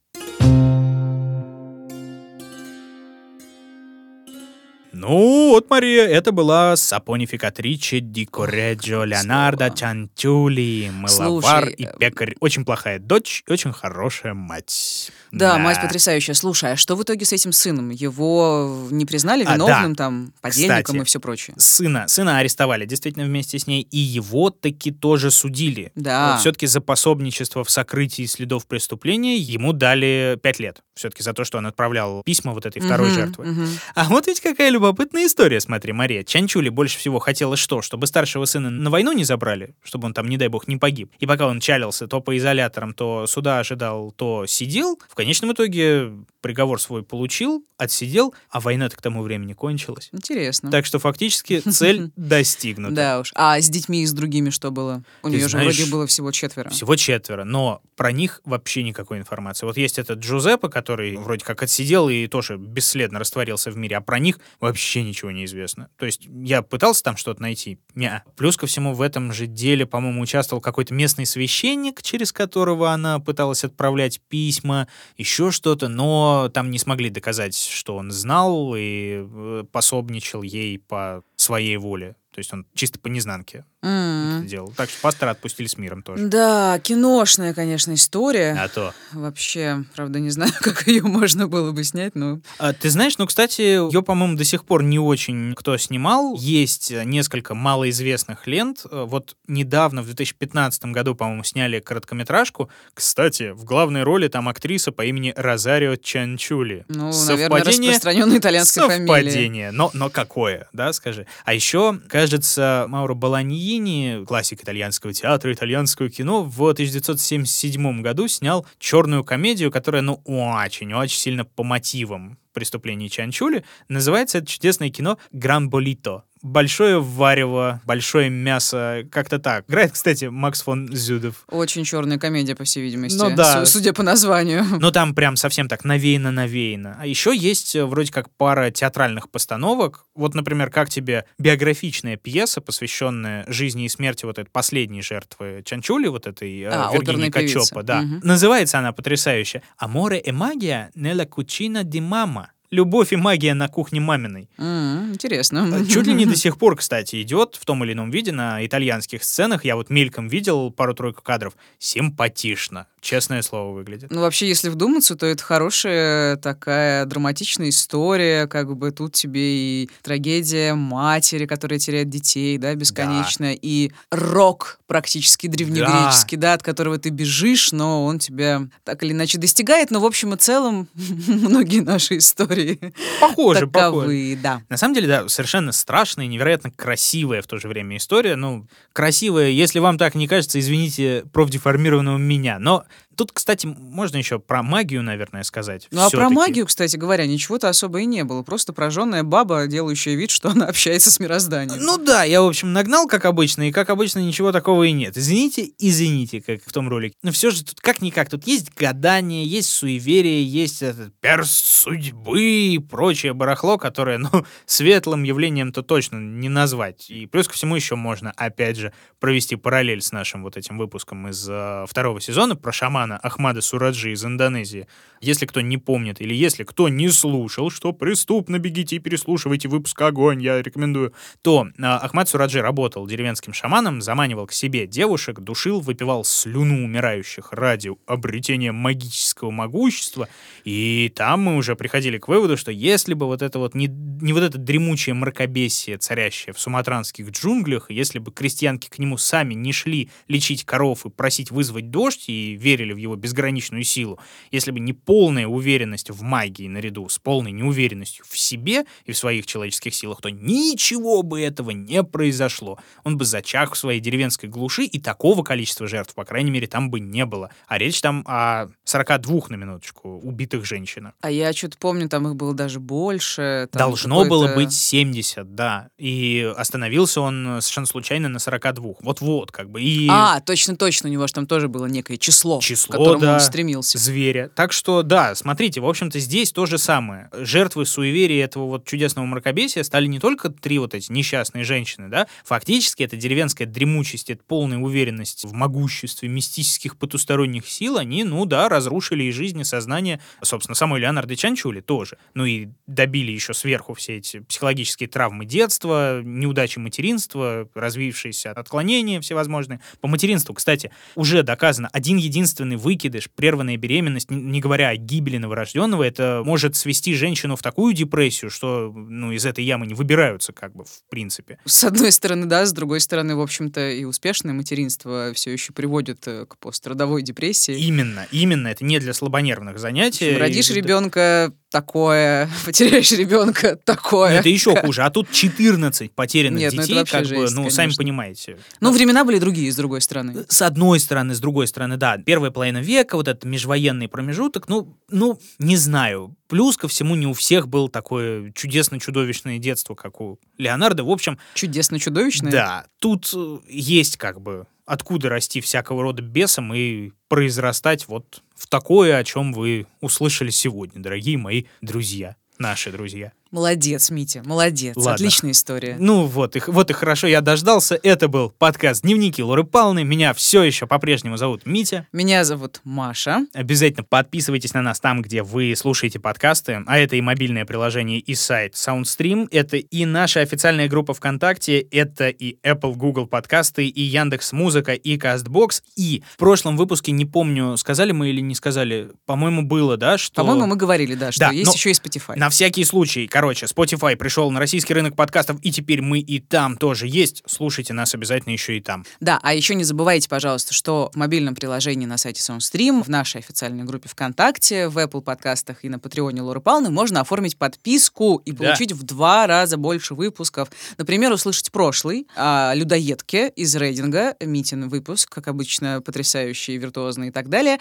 Ну, вот, Мария, это была сапонификатриче ди Корреджо Леонардо Чанчулли, мыловар Слушай, и пекарь. Очень плохая дочь и очень хорошая мать. Да, да, мать потрясающая. Слушай, а что в итоге с этим сыном? Его не признали виновным, а, да. там, подельником Кстати, и все прочее? Сына, сына арестовали действительно вместе с ней, и его таки тоже судили. Да. Вот все-таки за пособничество в сокрытии следов преступления ему дали пять лет. Все-таки за то, что он отправлял письма вот этой второй угу, жертвы. Угу. А вот ведь какая любовь. Любопытная история, смотри, Мария. Чанчулли больше всего хотела что? Чтобы старшего сына на войну не забрали, чтобы он там, не дай бог, не погиб. И пока он чалился то по изоляторам, то суда ожидал, то сидел, в конечном итоге приговор свой получил, отсидел, а война-то к тому времени кончилась. Интересно. Так что фактически цель достигнута. Да уж. А с детьми и с другими что было? У нее же вроде было всего четверо. Всего четверо, но про них вообще никакой информации. Вот есть этот Джузеппе, который вроде как отсидел и тоже бесследно растворился в мире, а про них... вообще ничего не известно. То есть я пытался там что-то найти. Не-а. Плюс ко всему в этом же деле, по-моему, участвовал какой-то местный священник, через которого она пыталась отправлять письма, еще что-то, но там не смогли доказать, что он знал и пособничал ей по своей воле. То есть он чисто по незнанке mm. это делал. Так что пастора отпустили с миром тоже. Да, киношная, конечно, история. А то. Вообще, правда, не знаю, как ее можно было бы снять, но... А, ты знаешь, ну, кстати, ее, по-моему, до сих пор не очень кто снимал. Есть несколько малоизвестных лент. Вот недавно, в две тысячи пятнадцатом году, по-моему, сняли короткометражку. Кстати, в главной роли там актриса по имени Розарио Чанчулли. Ну, совпадение, наверное, распространенная итальянская фамилия. Совпадение. Но, но какое, да, скажи. А еще... Кажется, Мауро Болоньини, классик итальянского театра, итальянского кино, в тысяча девятьсот семьдесят седьмом году снял черную комедию, которая, ну, очень-очень сильно по мотивам преступлений Чанчулли. Называется это чудесное кино «Гран Болито». Большое варево, большое мясо, как-то так. Играет, кстати, Макс фон Зюдов. Очень черная комедия, по всей видимости, ну, да. судя по названию. Ну там прям совсем так навеяно-навеяно. А еще есть вроде как пара театральных постановок. Вот, например, как тебе биографичная пьеса, посвященная жизни и смерти вот этой последней жертвы Чанчулли, вот этой а, Вергинии Качоппо. Да. Угу. Называется она потрясающе «Аморе и магия нелла кучина ди мама». «Любовь и магия на кухне маминой». Mm, интересно. Чуть ли не до сих пор, кстати, идет в том или ином виде на итальянских сценах. Я вот мельком видел пару-тройку кадров. Симпатично. Честное слово, выглядит. Ну, вообще, если вдуматься, то это хорошая такая драматичная история, как бы тут тебе и трагедия матери, которая теряет детей, да, бесконечно, да. И рок практически древнегреческий, да. да, от которого ты бежишь, но он тебя так или иначе достигает, но в общем и целом многие наши истории похожи, таковы, похожи. Да. На самом деле, да, совершенно страшная и невероятно красивая в то же время история, ну, красивая, если вам так не кажется, извините профдеформированного меня, но тут, кстати, можно еще про магию, наверное, сказать. Ну, все-таки. А про магию, кстати говоря, ничего-то особо и не было. Просто прожженная баба, делающая вид, что она общается с мирозданием. Ну да, я, в общем, нагнал, как обычно, и, как обычно, ничего такого и нет. Извините, извините, как в том ролике. Но все же тут как-никак. Тут есть гадание, есть суеверие, есть этот перст судьбы и прочее барахло, которое, ну, светлым явлением-то точно не назвать. И плюс ко всему еще можно, опять же, провести параллель с нашим вот этим выпуском из э, второго сезона про шамана Ахмада Сураджи из Индонезии. Если кто не помнит или если кто не слушал, что преступно, бегите и переслушивайте выпуск «Огонь», я рекомендую, то э, Ахмад Сураджи работал деревенским шаманом, заманивал к себе девушек, душил, выпивал слюну умирающих ради обретения магического могущества. И там мы уже приходили к выводу, что если бы вот это вот не, не вот это дремучее мракобесие, царящее в суматранских джунглях, если бы крестьянки к нему сами не шли лечить коров и просить вызвать дождь и верили в его безграничную силу, если бы не полная уверенность в магии наряду с полной неуверенностью в себе и в своих человеческих силах, то ничего бы этого не произошло. Он бы зачах в своей деревенской глуши, и такого количества жертв, по крайней мере, там бы не было. А речь там о сорока двух, на минуточку, убитых женщинах. А я что-то помню, там их было даже больше. Должно какой-то... было быть семьдесят, да. И остановился он совершенно случайно на сорока двух. Вот-вот, как бы. И... А, точно-точно, у него же там тоже было некое число. Число. К которому да, он стремился. Зверя. Так что, да, смотрите, в общем-то, здесь то же самое. Жертвы суеверия этого вот чудесного мракобесия стали не только три вот эти несчастные женщины, да, фактически это деревенская дремучесть, это полная уверенность в могуществе мистических потусторонних сил, они, ну да, разрушили и жизнь, и сознание, собственно, самой Леонарда Чанчулли тоже. Ну и добили еще сверху все эти психологические травмы детства, неудачи материнства, развившиеся отклонения всевозможные. По материнству, кстати, уже доказано один-единственный выкидыш, прерванная беременность, не говоря о гибели новорожденного, это может свести женщину в такую депрессию, что, ну, из этой ямы не выбираются, как бы, в принципе. С одной стороны, да, с другой стороны, в общем-то, и успешное материнство все еще приводит к пострадовой депрессии. Именно, именно, это не для слабонервных занятий. Родишь и... ребенка такое, потеряешь ребенка такое. Но это еще хуже, а тут четырнадцать потерянных Нет, детей, ну, как жесть, бы, ну, конечно. Сами понимаете. Но да. Времена были другие, с другой стороны. С одной стороны, с другой стороны, да. Первая половина века, вот этот межвоенный промежуток, ну, ну, не знаю. Плюс ко всему, не у всех было такое чудесно-чудовищное детство, как у Леонардо, в общем... Чудесно-чудовищное? Да. Тут есть, как бы, откуда расти всякого рода бесом и произрастать вот в такое, о чем вы услышали сегодня, дорогие мои друзья, наши друзья. Молодец, Митя, молодец. Ладно. Отличная история. Ну вот и, вот и хорошо, я дождался. Это был подкаст «Дневники Лоры Палны». Меня все еще по-прежнему зовут Митя. Меня зовут Маша. Обязательно подписывайтесь на нас там, где вы слушаете подкасты. А это и мобильное приложение, и сайт SoundStream. Это и наша официальная группа ВКонтакте. Это и Apple, Google подкасты, и Яндекс.Музыка, и Castbox. И в прошлом выпуске, не помню, сказали мы или не сказали, по-моему, было, да, что... По-моему, мы говорили, да, что да, есть еще и Spotify. На всякий случай, короче, Spotify пришел на российский рынок подкастов, и теперь мы и там тоже есть. Слушайте нас обязательно еще и там. Да, а еще не забывайте, пожалуйста, что в мобильном приложении на сайте SoundStream, в нашей официальной группе ВКонтакте, в Apple подкастах и на Патреоне Лоры Палны можно оформить подписку и получить да. в два раза больше выпусков. Например, услышать прошлый о людоедке из Рейдинга, Митин выпуск, как обычно, потрясающий, виртуозный и так далее,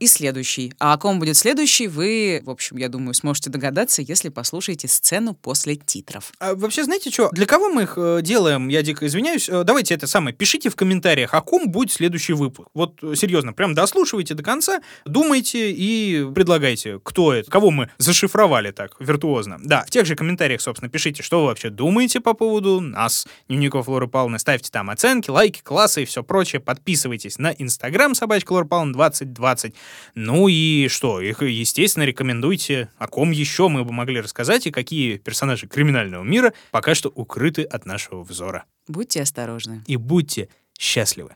и следующий. А о ком будет следующий, вы, в общем, я думаю, сможете догадаться, если послушаете сцену после титров. А вообще, знаете что, для кого мы их э, делаем? Я дико извиняюсь. Э, давайте это самое, пишите в комментариях, о ком будет следующий выпуск. Вот э, серьезно, прям дослушивайте до конца, думайте и предлагайте, кто это, кого мы зашифровали так виртуозно. Да, в тех же комментариях, собственно, пишите, что вы вообще думаете по поводу нас, дневников Лоры Палны. Ставьте там оценки, лайки, классы и все прочее. Подписывайтесь на Инстаграм собачка Лоры Палны двадцать двадцать. Ну и что? Их, естественно, рекомендуйте, о ком еще мы бы могли рассказать и какие персонажи криминального мира пока что укрыты от нашего взора. Будьте осторожны. И будьте счастливы.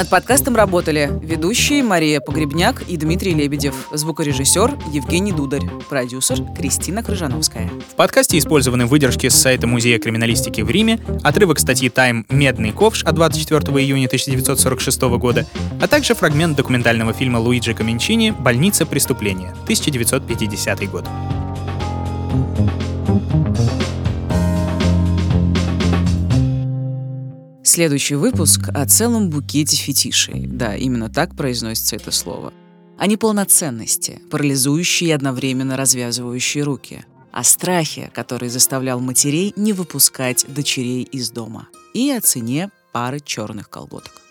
Над подкастом работали ведущие Мария Погребняк и Дмитрий Лебедев, звукорежиссер Евгений Дударь, продюсер Кристина Крыжановская. В подкасте использованы выдержки с сайта Музея криминалистики в Риме, отрывок статьи «Тайм. Медный ковш» от двадцать четвёртого июня тысяча девятьсот сорок шестого года, а также фрагмент документального фильма Луиджи Коменчини «Больница преступления» тысяча девятьсот пятидесятый год. Следующий выпуск о целом букете фетишей. Да, именно так произносится это слово. О неполноценности, парализующей и одновременно развязывающей руки. О страхе, который заставлял матерей не выпускать дочерей из дома. И о цене пары черных колготок.